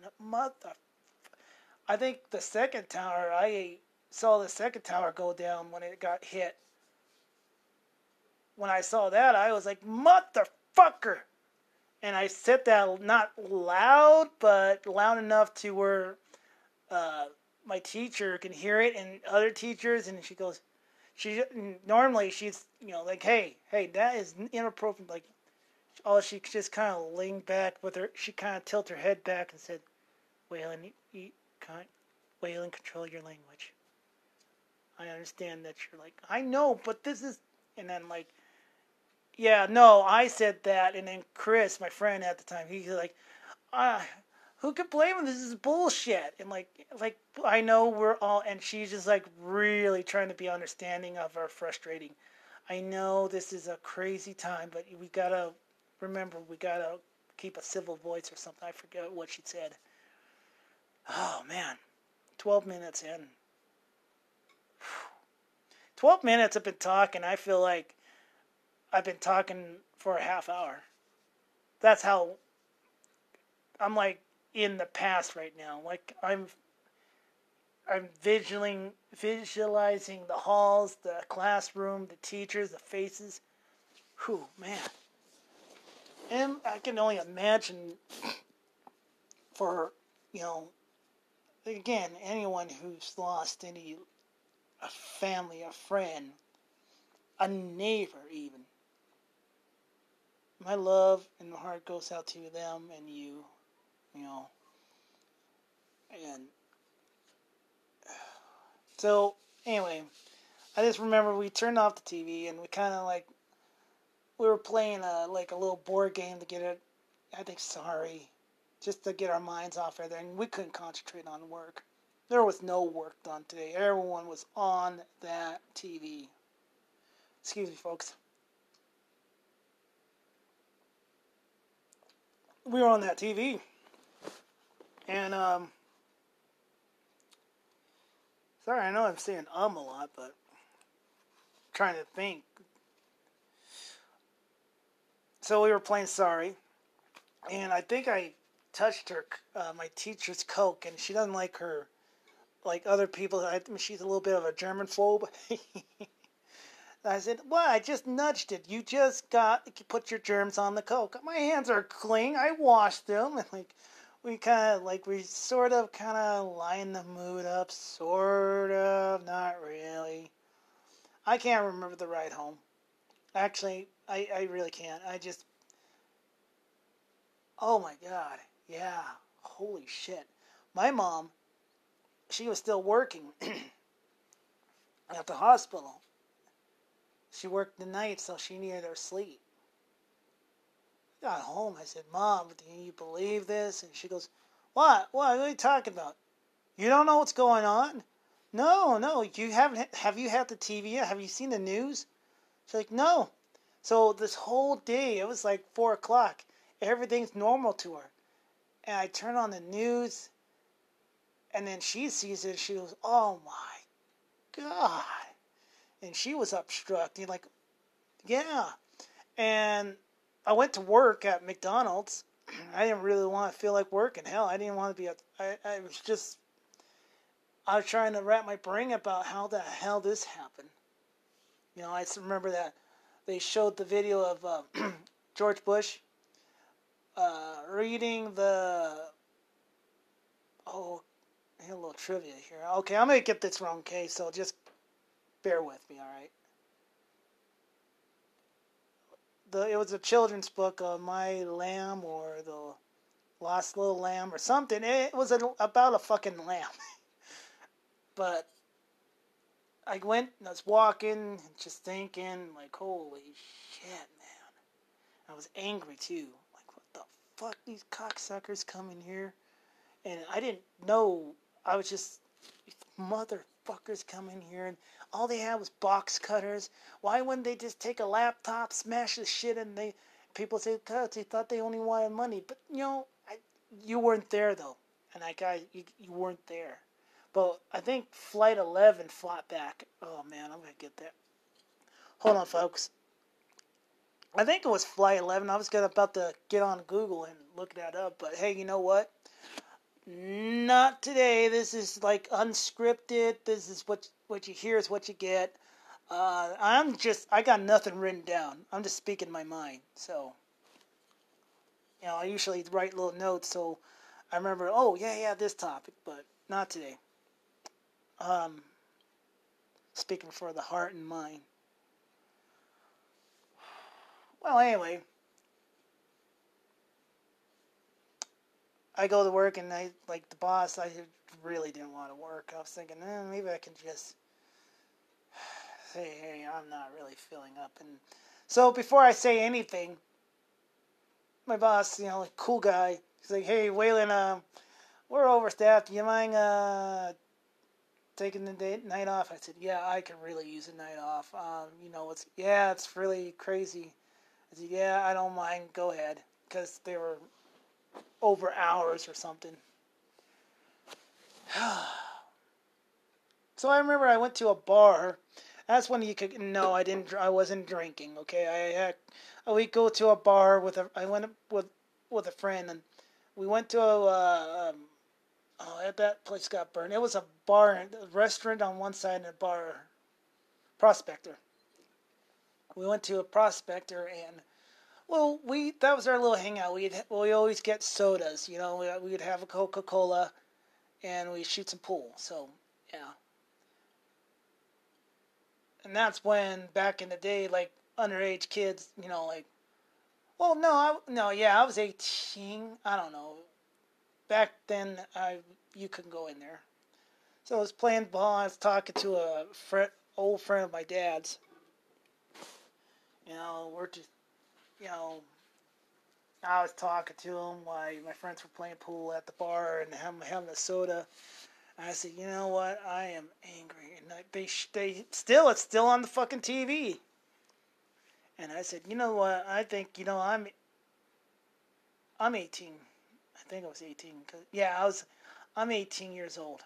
I think the second tower, I saw the second tower go down when it got hit. When I saw that, I was like, motherfucker. And I said that not loud, but loud enough to where my teacher can hear it and other teachers. And she goes, normally she's, like, hey, that is inappropriate. Like, oh, she just kind of leaned back with her. She kind of tilted her head back and said, Waylon, you can't, Waylon, control your language. I understand that you're like, I know, but this is, and then like, yeah, no, I said that, and then Chris, my friend at the time, he's like, who could blame him? This is bullshit. And like I know we're all, and she's just like really trying to be understanding of our frustrating. I know this is a crazy time, but we gotta remember, we gotta keep a civil voice or something. I forget what she said. Oh man, 12 minutes in. 12 minutes I've been talking. I feel like I've been talking for a half hour. That's how I'm like in the past right now. Like I'm visualizing the halls, the classroom, the teachers, the faces. Whew, man. And I can only imagine for, again, anyone who's lost any a family, a friend, a neighbor even. My love and my heart goes out to them and you, And so, anyway, I just remember we turned off the TV and we kind of like, we were playing a little board game to get it, I think, sorry, just to get our minds off everything. And we couldn't concentrate on work. There was no work done today. Everyone was on that TV. Excuse me, folks. We were on that TV. And, sorry, I know I'm saying a lot, but I'm trying to think. So we were playing Sorry. And I think I touched her, my teacher's Coke, and she doesn't like her, like other people. I mean, she's a little bit of a German phobe. I said, well, I just nudged it. You just put your germs on the Coke. My hands are clean. I washed them. And we sort of lined the mood up. Sort of, not really. I can't remember the ride home. Actually, I really can't. I just, oh my God. Yeah. Holy shit. My mom, she was still working at the hospital. She worked the night, so she needed her sleep. I got home. I said, Mom, do you believe this? And she goes, what? What are you talking about? You don't know what's going on? No. You haven't. Have you had the TV yet? Have you seen the news? She's like, no. So this whole day, it was like 4 o'clock. Everything's normal to her. And I turn on the news, and then she sees it. She goes, oh, my God. And she was obstructing, like, yeah. And I went to work at McDonald's. I didn't really want to feel like working. Hell, I didn't want to be, I was trying to wrap my brain about how the hell this happened. I just remember that they showed the video of George Bush reading the, I had a little trivia here. Okay, I'm going to get this wrong, okay, so just bear with me, all right? It was a children's book, My Lamb or The Lost Little Lamb or something. It was about a fucking lamb. But I went and I was walking, just thinking, like, holy shit, man. I was angry, too. Like, what the fuck? These cocksuckers come in here. And I didn't know. I was just, motherfuckers come in here and all they had was box cutters. Why wouldn't they just take a laptop, smash the shit, and people say, because they thought they only wanted money. But, you weren't there, though. And you weren't there. But I think Flight 11 fought back. Oh, man, I'm going to get that. Hold on, folks. I think it was Flight 11. I was about to get on Google and look that up. But, hey, you know what? Not today. This is like unscripted. This is what you hear is what you get. I got nothing written down. I'm just speaking my mind. So, You know, I usually write little notes, so I remember, oh, yeah, this topic, but not today. Speaking for the heart and mind. Well, anyway, I go to work, and I, like the boss, I really didn't want to work. I was thinking, maybe I can just say, hey, I'm not really feeling up. And so before I say anything, my boss, you know, like, cool guy, he's like, hey, Waylon, we're overstaffed. Do you mind taking the night off? I said, yeah, I could really use a night off. You know, it's really crazy. I said, yeah, I don't mind. Go ahead. Because they were over hours or something. So I remember I went to a bar. That's when you could. No, I didn't. I wasn't drinking. Okay, we go to a bar with a. I went with a friend, and we went to a. That place got burned. It was a bar, a restaurant on one side, and a bar. Prospector. We went to a Prospector, and well, that was our little hangout. We always get sodas, you know. We would have a Coca-Cola, and we shoot some pool. So yeah. And that's when, back in the day, like, underage kids, you know, like, well, I was 18. I don't know. Back then, you couldn't go in there. So I was playing ball. I was talking to a old friend of my dad's. You know, I was talking to him while my friends were playing pool at the bar and having a soda. I said, you know what? I am angry, and it's still on the fucking TV. And I said, you know what? I think, you know, I'm 18. I think I was 18. I'm 18 years old.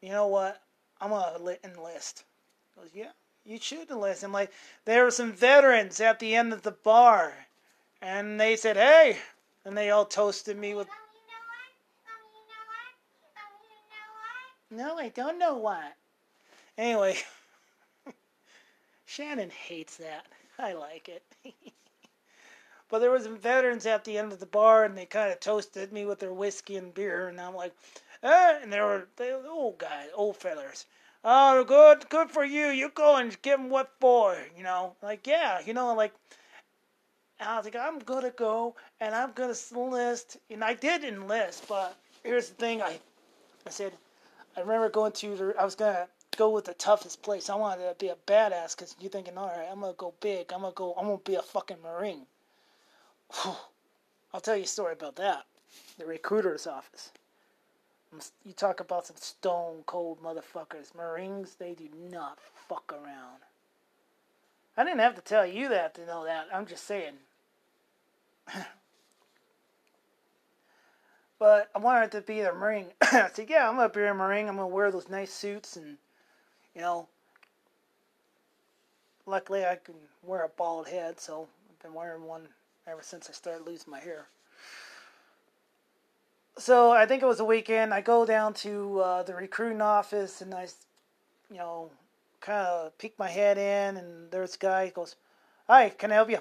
You know what? I'm gonna enlist. He goes, yeah, you should enlist. I'm like, there were some veterans at the end of the bar, and they said, hey, and they all toasted me with. No, I don't know why. Anyway, Shannon hates that. I like it. But there was some veterans at the end of the bar, and they kind of toasted me with their whiskey and beer, and I'm like, and they were old guys, old fellas. Oh, good for you. You go and give them what for, you know? Like, yeah, you know, like. And I was like, I'm gonna go, and I'm gonna enlist, and I did enlist. But here's the thing, I said. I remember I was going to go with the toughest place. I wanted to be a badass because you're thinking, all right, I'm going to go big. I'm going to be a fucking Marine. Whew. I'll tell you a story about that. The recruiter's office. You talk about some stone cold motherfuckers. Marines, they do not fuck around. I didn't have to tell you that to know that. I'm just saying. But I wanted to be a Marine. I said, yeah, I'm going to be a Marine. I'm going to wear those nice suits and, you know. Luckily, I can wear a bald head, so I've been wearing one ever since I started losing my hair. So I think it was a weekend. I go down to the recruiting office, and I, you know, kind of peek my head in, and there's a guy who goes, hi, can I help you?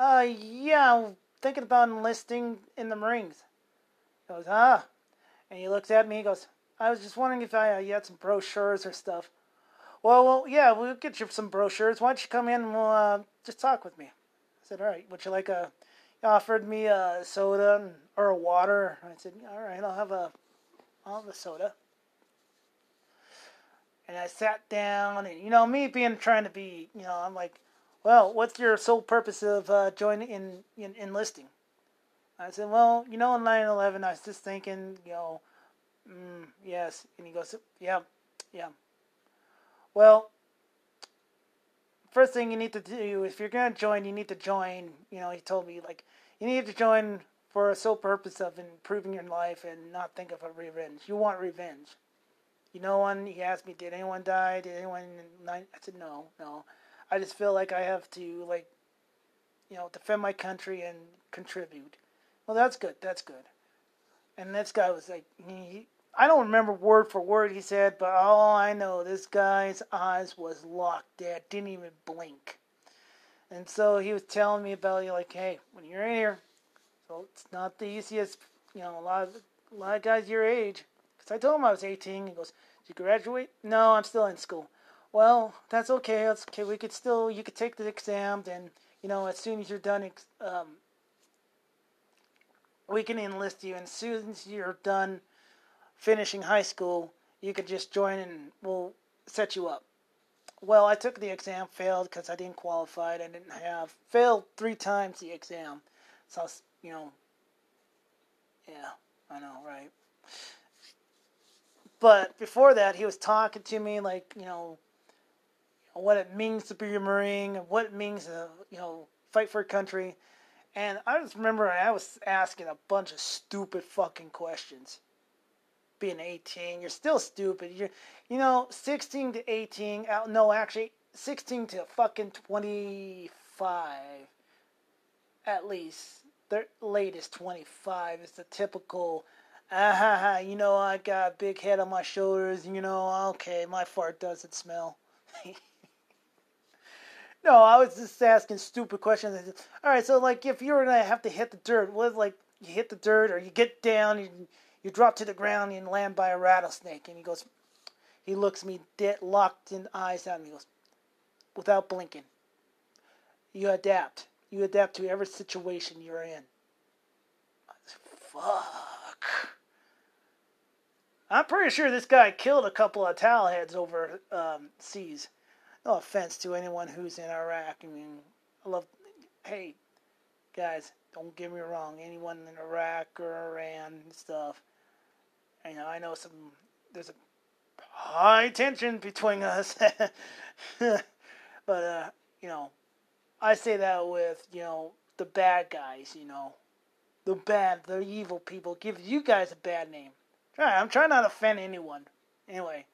Yeah, I'm thinking about enlisting in the Marines. He goes, ah, and he looks at me, he goes, I was just wondering if you had some brochures or stuff. Well, yeah, we'll get you some brochures. Why don't you come in and we'll just talk with me. I said, all right, would you like he offered me a soda or a water. I said, all right, I'll have a soda. And I sat down, and, you know, me trying to be, you know, I'm like, well, what's your sole purpose of joining in enlisting? I said, well, you know, on 9/11, I was just thinking, you know, yes. And he goes, yeah. Well, first thing you need to do, if you're going to join, you know, he told me, like, you need to join for a sole purpose of improving your life and not think of revenge. You want revenge. You know, he asked me, did anyone die? I said, no. I just feel like I have to, like, you know, defend my country and contribute. Well, that's good. And this guy was like, I don't remember word for word he said, but all I know, this guy's eyes was locked dead, didn't even blink. And so he was telling me about, like, hey, when you're in here, So it's not the easiest, you know, a lot of guys your age. Because I told him I was 18. He goes, "Did you graduate?" "No, I'm still in school." "Well, that's okay. That's okay. We could still, you could take the exam, and, you know, as soon as you're done, we can enlist you. And as soon as you're done finishing high school, you could just join and we'll set you up." Well, I took the exam, failed because I didn't qualify. I didn't have, failed 3 times the exam. So, you know, yeah, I know, right? But before that, he was talking to me like, you know, what it means to be a Marine, and what it means to, you know, fight for a country. And I just remember I was asking a bunch of stupid fucking questions. Being 18, you're still stupid. You're, you know, 16 to 18, no, actually, 16 to fucking 25, at least. The latest 25 is the typical, you know, I got a big head on my shoulders, you know, okay, my fart doesn't smell. No, I was just asking stupid questions. All right, so, like, if you were going to have to hit the dirt, what if, like, you hit the dirt or you get down and you drop to the ground and land by a rattlesnake? And he goes, he looks me dead, locked in eyes at me. He goes, without blinking, "You adapt. You adapt to every situation you're in." I said, fuck. I'm pretty sure this guy killed a couple of towel heads overseas. No offense to anyone who's in Iraq. I mean, I love, hey, guys, don't get me wrong. Anyone in Iraq or Iran and stuff. You know, I know some, there's a high tension between us. But, you know, I say that with, you know, the bad guys, you know. The bad, the evil people. Give you guys a bad name. I'm trying not to offend anyone. Anyway,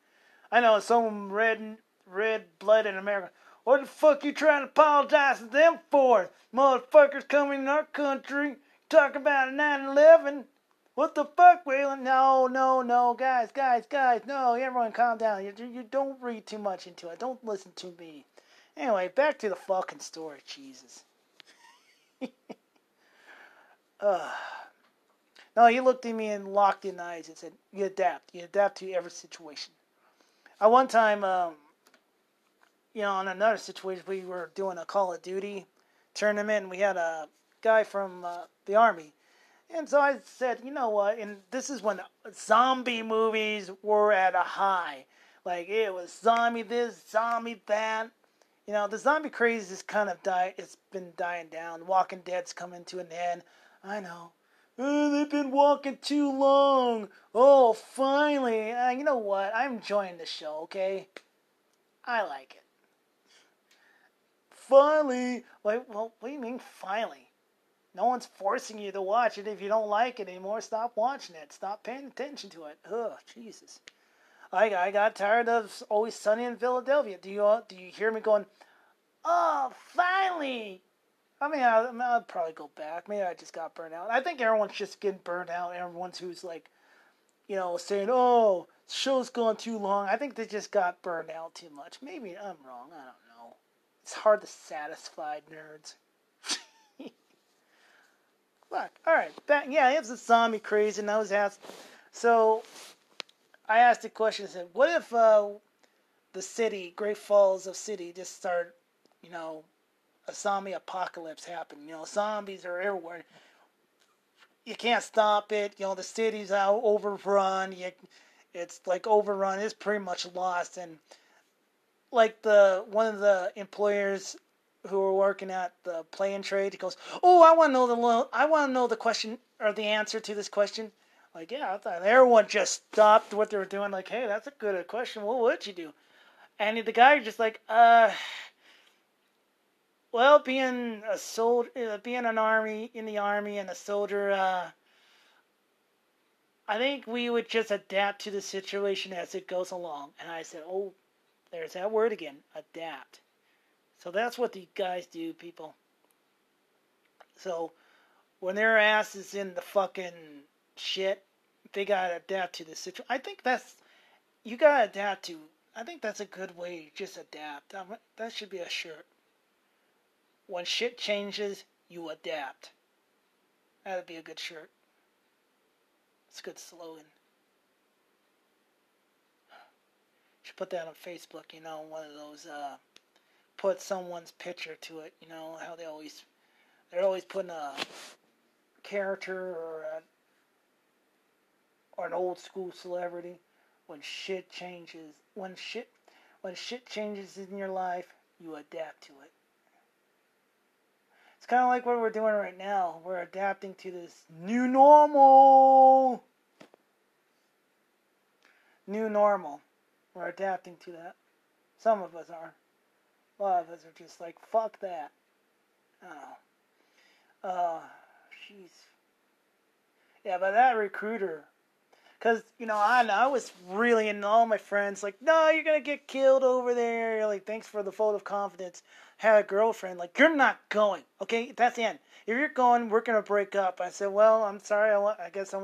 I know some red-blooded American. "What the fuck you trying to apologize to them for? Motherfuckers coming in our country talking about 9/11. What the fuck, Waylon?" No, guys, no, everyone calm down. You don't read too much into it. Don't listen to me. Anyway, back to the fucking story, Jesus. No, he looked at me and locked in eyes and said, "You adapt. You adapt to every situation." At one time, you know, in another situation, we were doing a Call of Duty tournament, and we had a guy from the Army. And so I said, you know what, and this is when zombie movies were at a high. Like, it was zombie this, zombie that. You know, the zombie craze is kind of it's been dying down. Walking Dead's coming to an end. I know. Oh, they've been walking too long. Oh, finally. You know what? I'm enjoying the show, okay? I like it. Finally. Wait, well, what do you mean, finally? No one's forcing you to watch it. If you don't like it anymore, stop watching it. Stop paying attention to it. Ugh, Jesus. I got tired of Always Sunny in Philadelphia. Do you hear me going, "Oh, finally"? I mean, I'll probably go back. Maybe I just got burnt out. I think everyone's just getting burnt out. Everyone's who's like, you know, saying, "Oh, show's gone too long." I think they just got burnt out too much. Maybe I'm wrong. I don't know. It's hard to satisfy nerds. Fuck. All right. Yeah, it was a zombie craze, and I was asked. So I asked a question. I said, what if the city, Great Falls of City, just start, you know, a zombie apocalypse happen? You know, zombies are everywhere. You can't stop it. You know, the city's out overrun. It's like overrun. It's pretty much lost. And like one of the employers who were working at the play and trade, he goes, "Oh, I want to know the question or the answer to this question." Like, yeah, I thought everyone just stopped what they were doing. Like, hey, that's a good question. What would you do? And the guy just like, well, being a soldier, being an army, in the army and a soldier, I think we would just adapt to the situation as it goes along. And I said, oh, there's that word again, adapt. So that's what the guys do, people. So when their ass is in the fucking shit, they gotta adapt to the situation. I think you gotta adapt to. I think that's a good way. Just adapt. That should be a shirt. When shit changes, you adapt. That would be a good shirt. It's a good slogan. Should put that on Facebook, you know, one of those, put someone's picture to it, you know, how they always, they're always putting a character or an old school celebrity. When shit changes in your life, you adapt to it. It's kind of like what we're doing right now. We're adapting to this new normal. New normal. We're adapting to that. Some of us are. A lot of us are just like, fuck that. Oh. Jeez. Yeah, but that recruiter. Because, you know, I was really, and all my friends, like, no, you're going to get killed over there. Like, thanks for the vote of confidence. Had a girlfriend, like, you're not going. Okay, that's the end. If you're going, we're going to break up. I said, well, I'm sorry. I guess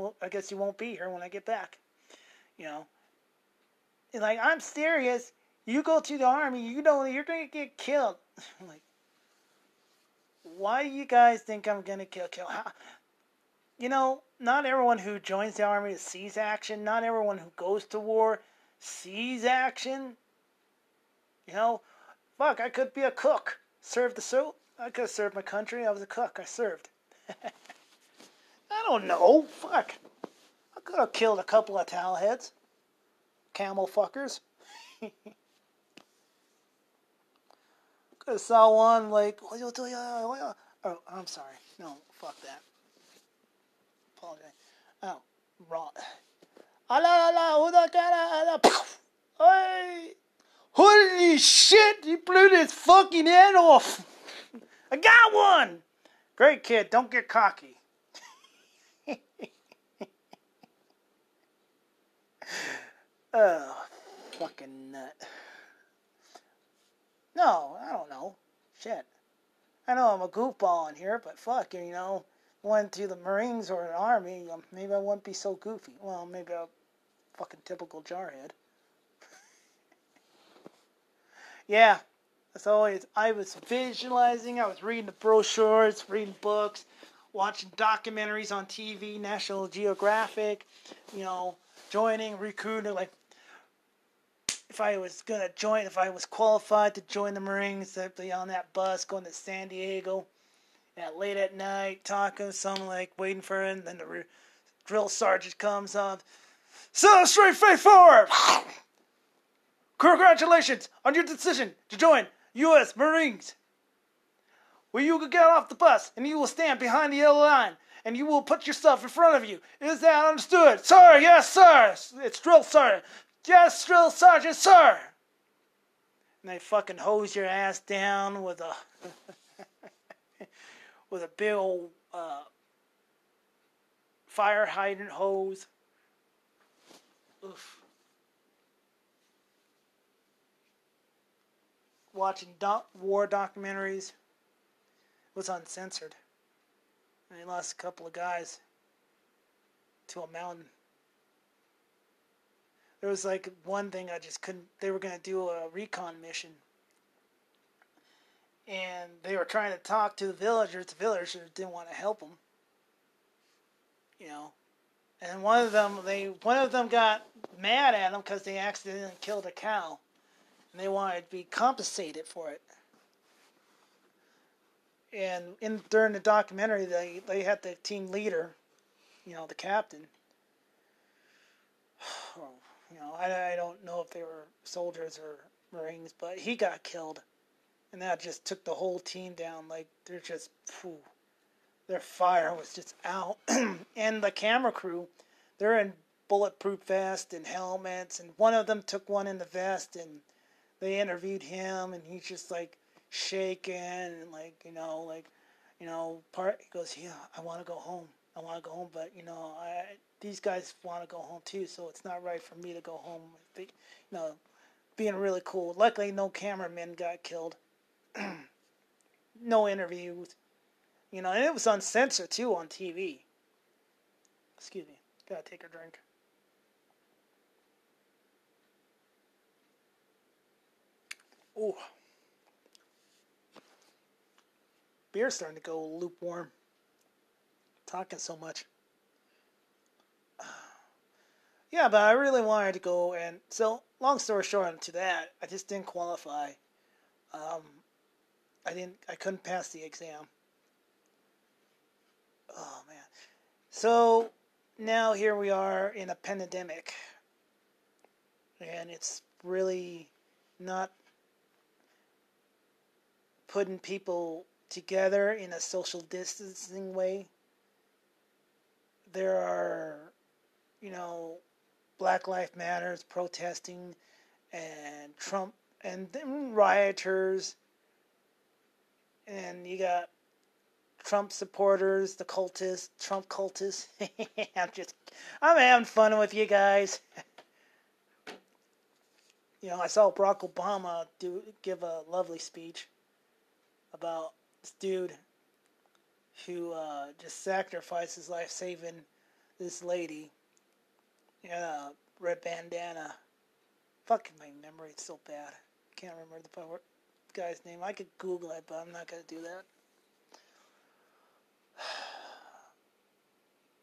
you won't be here when I get back. You know. And like, I'm serious. You go to the army, you know, you're going to get killed. Like, why do you guys think I'm going to kill? How? You know, not everyone who joins the army sees action. Not everyone who goes to war sees action. You know, fuck, I could be a cook. I could have served my country. I was a cook. I served. I don't know. Fuck. I could have killed a couple of towel heads. Camel fuckers. Could have saw one like, oh, I'm sorry. No, fuck that. Apologize. Oh, wrong. Holy shit! He blew this fucking head off. I got one. Great kid. Don't get cocky. Oh, fucking nut. No, I don't know. Shit. I know I'm a goofball in here, but fuck, you know. Went to the Marines or an Army, maybe I wouldn't be so goofy. Well, maybe I'm fucking typical jarhead. Yeah, that's always, I was visualizing, I was reading the brochures, reading books, watching documentaries on TV, National Geographic, you know, joining, recruiting, like, if I was qualified to join the Marines, I'd be on that bus going to San Diego. Yeah, late at night, talking, some like waiting for him. Then the drill sergeant comes up. So straight face forward. Congratulations on your decision to join U.S. Marines. Well, you will get off the bus and you will stand behind the yellow line and you will put yourself in front of you. Is that understood? Sir, yes, sir. It's drill sergeant. Yes, drill sergeant, sir. And they fucking hose your ass down with a... with a big old fire hydrant hose. Oof. Watching war documentaries. It was uncensored. And they lost a couple of guys to a mountain. There was like one thing I just couldn't... They were going to do a recon mission. And they were trying to talk to the villagers. The villagers didn't want to help them, you know. And one of them got mad at them because they accidentally killed a cow, and they wanted to be compensated for it. And during the documentary, they had the team leader, you know, the captain. Or, you know, I don't know if they were soldiers or Marines, but he got killed. And that just took the whole team down. Like, they're just, phew, their fire was just out. And the camera crew, they're in bulletproof vests and helmets. And one of them took one in the vest, and they interviewed him. And he's just, like, shaking and, he goes, yeah, I want to go home. I want to go home, but, you know, these guys want to go home, too. So it's not right for me to go home. Being really cool. Luckily, no cameramen got killed. No interviews. You know, and it was uncensored, too, on TV. Excuse me. Gotta take a drink. Ooh. Beer's starting to go lukewarm. talking so much. Yeah, but I really wanted to go, and so long story short, to that, I just didn't qualify. I couldn't pass the exam. Oh man! So now here we are in a pandemic, and it's really not putting people together in a social distancing way. There are, Black Lives Matters protesting, and Trump, and then rioters, and you got Trump supporters, the cultists, Trump cultists. I'm having fun with you guys. I saw Barack Obama give a lovely speech about this dude who just sacrificed his life saving this lady. Red bandana. Fucking my memory's so bad. Can't remember the guy's name. I could Google it, but I'm not gonna do that.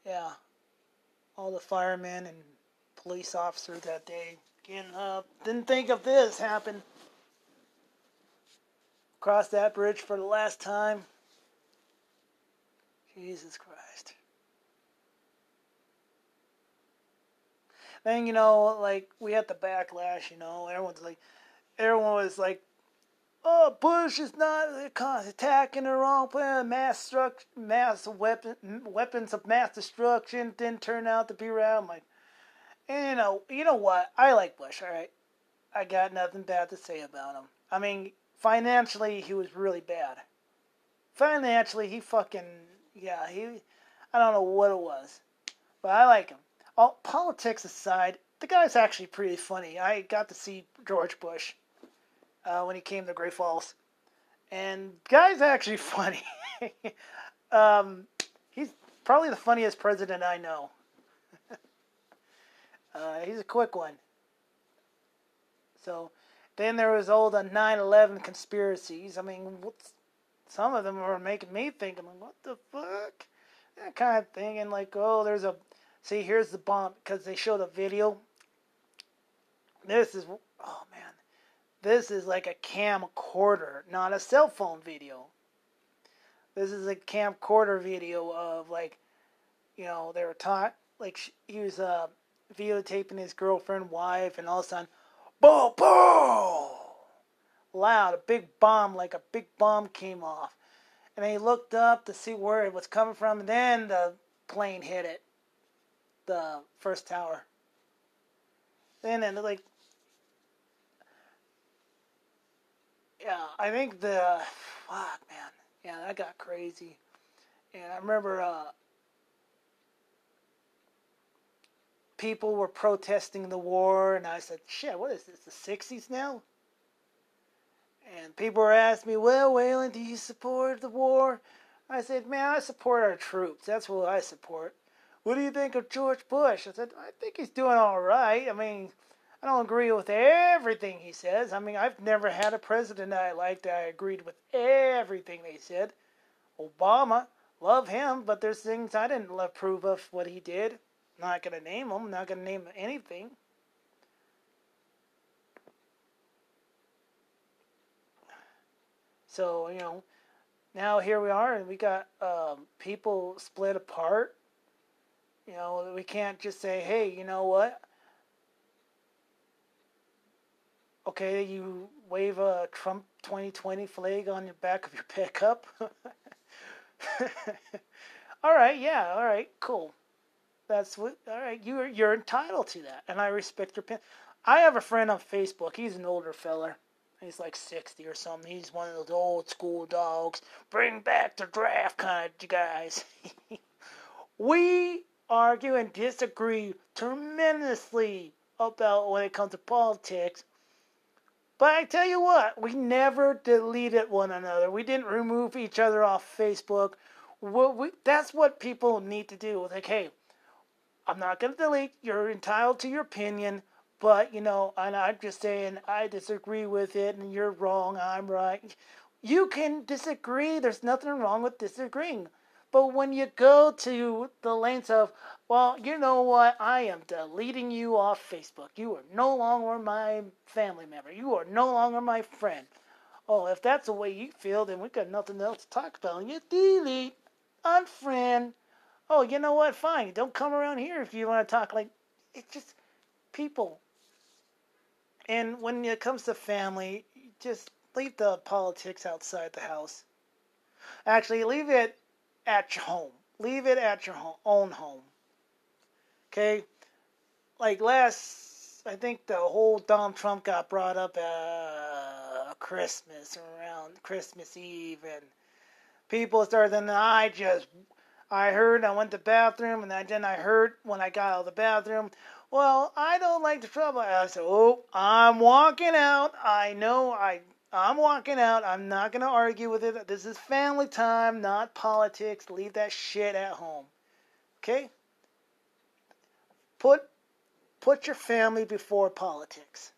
Yeah. All the firemen and police officers that day getting up. Didn't think of this happened. Crossed that bridge for the last time. Jesus Christ. Then, we had the backlash, everyone was like, oh, Bush is not attacking the wrong plan, weapons of mass destruction didn't turn out to be around. You know what? I like Bush, all right? I got nothing bad to say about him. I mean, financially, he was really bad. Financially, I don't know what it was, but I like him. All politics aside, the guy's actually pretty funny. I got to see George Bush when he came to Great Falls, and the guy's actually funny. He's probably the funniest president I know. He's a quick one. So, then there was all the 9/11 conspiracies. I mean, some of them were making me think, what the fuck? That kind of thing, and see, here's the bomb, because they showed a video. This is like a camcorder, not a cell phone video. This is a camcorder video of, they were he was videotaping his girlfriend, wife, and all of a sudden, boom, boom! Loud, a big bomb came off. And they looked up to see where it was coming from, and then the plane hit it. The first tower. I think fuck, man. Yeah, that got crazy. And I remember, people were protesting the war, and I said, shit, what is this, the 60s now? And people were asking me, well, Waylon, do you support the war? I said, man, I support our troops. That's what I support. What do you think of George Bush? I said, I think he's doing all right. I mean, I don't agree with everything he says. I mean, I've never had a president I liked that I agreed with everything they said. Obama, love him, but there's things I didn't approve of what he did. I'm not going to name him. I'm not going to name anything. So, now here we are, and we got people split apart. We can't just say, hey, you know what? Okay, you wave a Trump 2020 flag on the back of your pickup. All right, yeah, all right, cool. All right, you're entitled to that. And I respect your opinion. I have a friend on Facebook. He's an older fella. He's like 60 or something. He's one of those old school dogs. Bring back the draft kind of guys. We argue and disagree tremendously about when it comes to politics. But I tell you what, we never deleted one another. We didn't remove each other off Facebook. That's what people need to do. Like, hey, I'm not going to delete. You're entitled to your opinion. But, and I'm just saying I disagree with it and you're wrong, I'm right. You can disagree. There's nothing wrong with disagreeing. But when you go to the lengths of, well, you know what, I am deleting you off Facebook. You are no longer my family member. You are no longer my friend. Oh, if that's the way you feel, then we got nothing else to talk about. And you delete, unfriend. Oh, you know what, fine. Don't come around here if you want to talk. Like, it's just people. And when it comes to family, just leave the politics outside the house. Actually, leave it at your home. Leave it at your own home. Okay? Like I think the whole Donald Trump got brought up at Christmas, around Christmas Eve, and people started, and I heard, I went to the bathroom, and then I heard when I got out of the bathroom, well, I don't like the trouble. I said, oh, I'm walking out. I know I'm walking out. I'm not going to argue with it. This is family time, not politics. Leave that shit at home. Okay? Put your family before politics.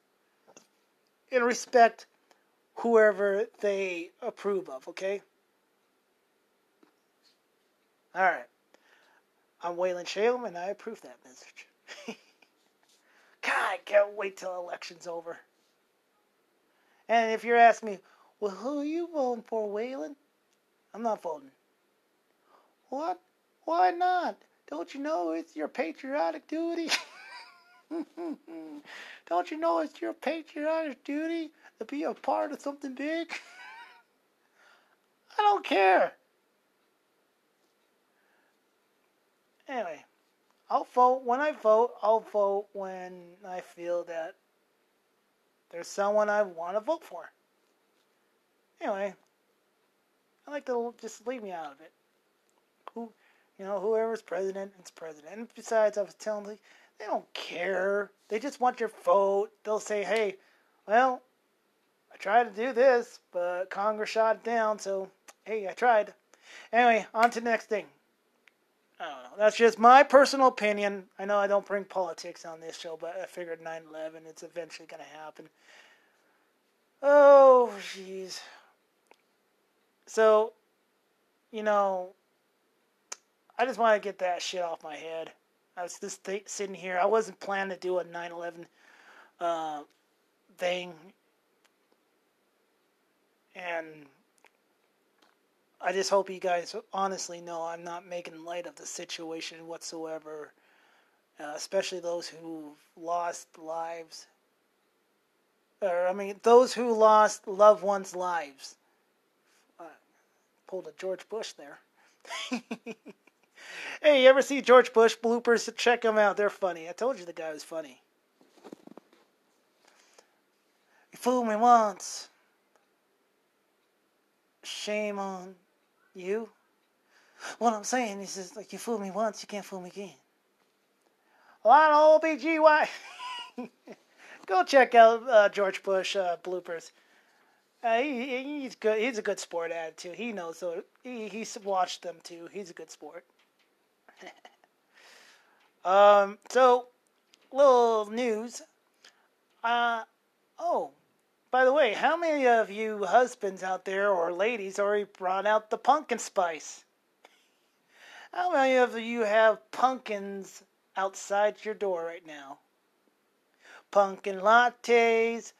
And respect whoever they approve of, okay? All right. I'm Waylon Shalem, and I approve that message. God, I can't wait till election's over. And if you're asking me, well, who are you voting for, Waylon? I'm not voting. What? Why not? Don't you know it's your patriotic duty? Don't you know it's your patriotic duty to be a part of something big? I don't care. Anyway, I'll vote when I vote. I'll vote when I feel that there's someone I want to vote for. Anyway, I like to just leave me out of it. Whoever's president is president. And besides, I was telling them, they don't care. They just want your vote. They'll say, hey, well, I tried to do this, but Congress shot it down, so, hey, I tried. Anyway, on to the next thing. I don't know. That's just my personal opinion. I know I don't bring politics on this show, but I figured 9/11, it's eventually going to happen. Oh, jeez. So, I just want to get that shit off my head. I was just sitting here. I wasn't planning to do a 9/11 thing. And I just hope you guys honestly know I'm not making light of the situation whatsoever, especially those who lost lives, those who lost loved ones' lives. Pulled a George Bush there. Hey, you ever see George Bush bloopers? Check them out. They're funny. I told you the guy was funny. You fooled me once. Shame on you. What I'm saying is just, like, you fooled me once, you can't fool me again. Lionel OBGY. Go check out George Bush bloopers. He's good. He's a good sport at it too. He knows. So he's watched them too. He's a good sport. So, little news. Oh. By the way, how many of you husbands out there or ladies already brought out the pumpkin spice? How many of you have pumpkins outside your door right now? Pumpkin lattes.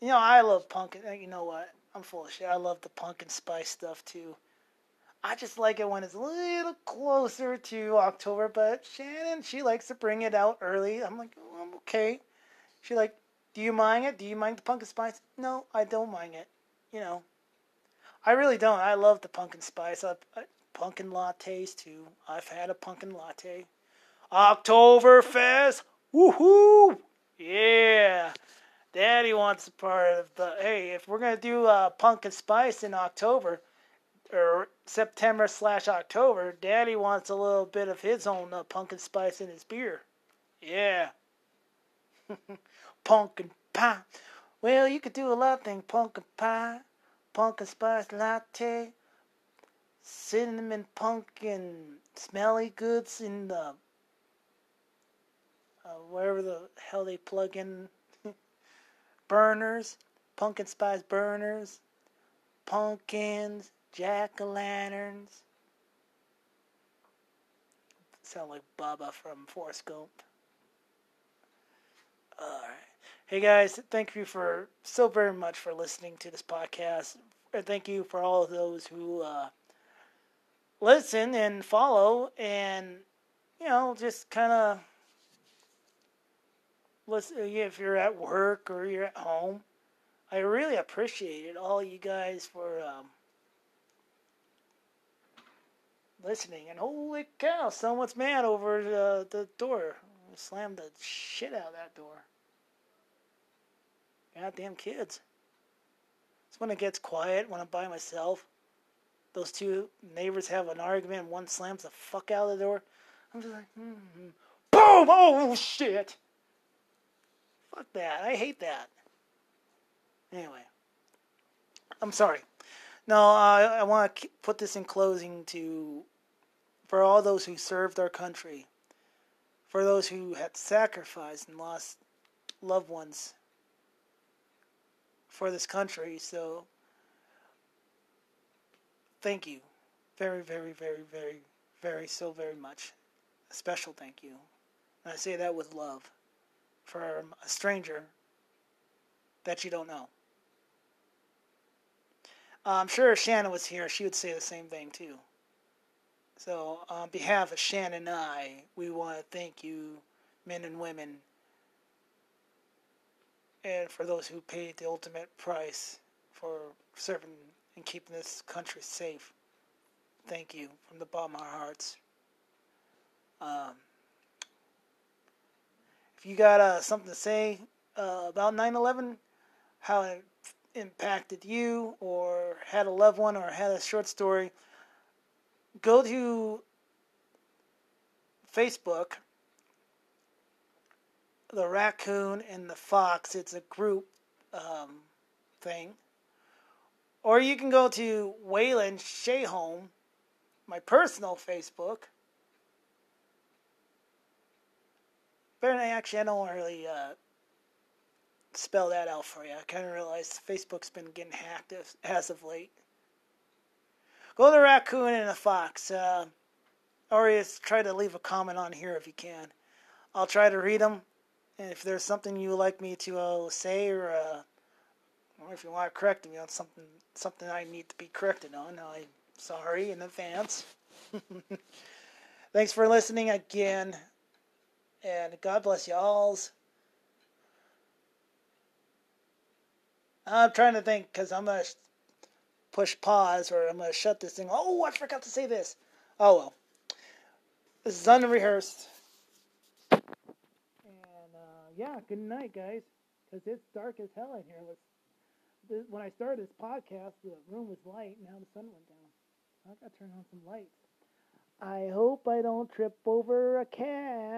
I love pumpkin. You know what? I'm full of shit. I love the pumpkin spice stuff too. I just like it when it's a little closer to October, but Shannon, she likes to bring it out early. I'm like, oh, I'm okay. She like, do you mind it? Do you mind the pumpkin spice? No, I don't mind it. I really don't. I love the pumpkin spice. Pumpkin lattes, too. I've had a pumpkin latte. Oktoberfest! Woohoo! Yeah! Daddy wants a part of the... Hey, if we're going to do pumpkin spice in October, or September/October, Daddy wants a little bit of his own pumpkin spice in his beer. Yeah. Pumpkin pie. Well, you could do a lot of things. Pumpkin pie, pumpkin spice latte, cinnamon pumpkin, smelly goods in the wherever the hell they plug in. Burners, pumpkin spice burners, pumpkins, jack-o'-lanterns, Sound like Baba from Forrest Gump. Alright. Hey guys, thank you for so very much for listening to this podcast. And thank you for all of those who listen and follow and, you know, just kind of listen if you're at work or you're at home. I really appreciate it, all you guys, for listening. And holy cow, someone's mad over the door. I slammed the shit out of that door. Goddamn kids. It's when it gets quiet, when I'm by myself. Those two neighbors have an argument, one slams the fuck out of the door. I'm just like, boom! Oh, shit! Fuck that. I hate that. Anyway. I'm sorry. No, I want to put this in closing to, for all those who served our country, for those who had sacrificed and lost loved ones for this country, so thank you very, very, very, very, very, so very much. A special thank you. And I say that with love from a stranger that you don't know. I'm sure if Shannon was here, she would say the same thing too. So on behalf of Shannon and I, we want to thank you, men and women, and for those who paid the ultimate price for serving and keeping this country safe. Thank you from the bottom of our hearts. If you got something to say about 9/11, how it impacted you, or had a loved one, or had a short story, go to Facebook, the Raccoon and the Fox. It's a group thing. Or you can go to Waylon Shayholm, my personal Facebook. But actually, I don't really spell that out for you. I kind of realized Facebook's been getting hacked as of late. Go to the Raccoon and the Fox. Or just try to leave a comment on here if you can. I'll try to read them. And if there's something you would like me to say, or if you want to correct me on something I need to be corrected on, I'm sorry in advance. Thanks for listening again. And God bless y'all. I'm trying to think, because I'm going to push pause, or I'm going to shut this thing. Oh, I forgot to say this. Oh, well. This is unrehearsed. And, yeah, good night, guys. Because it's dark as hell in here. When I started this podcast, the room was light, and now the sun went down. I've got to turn on some lights. I hope I don't trip over a cat.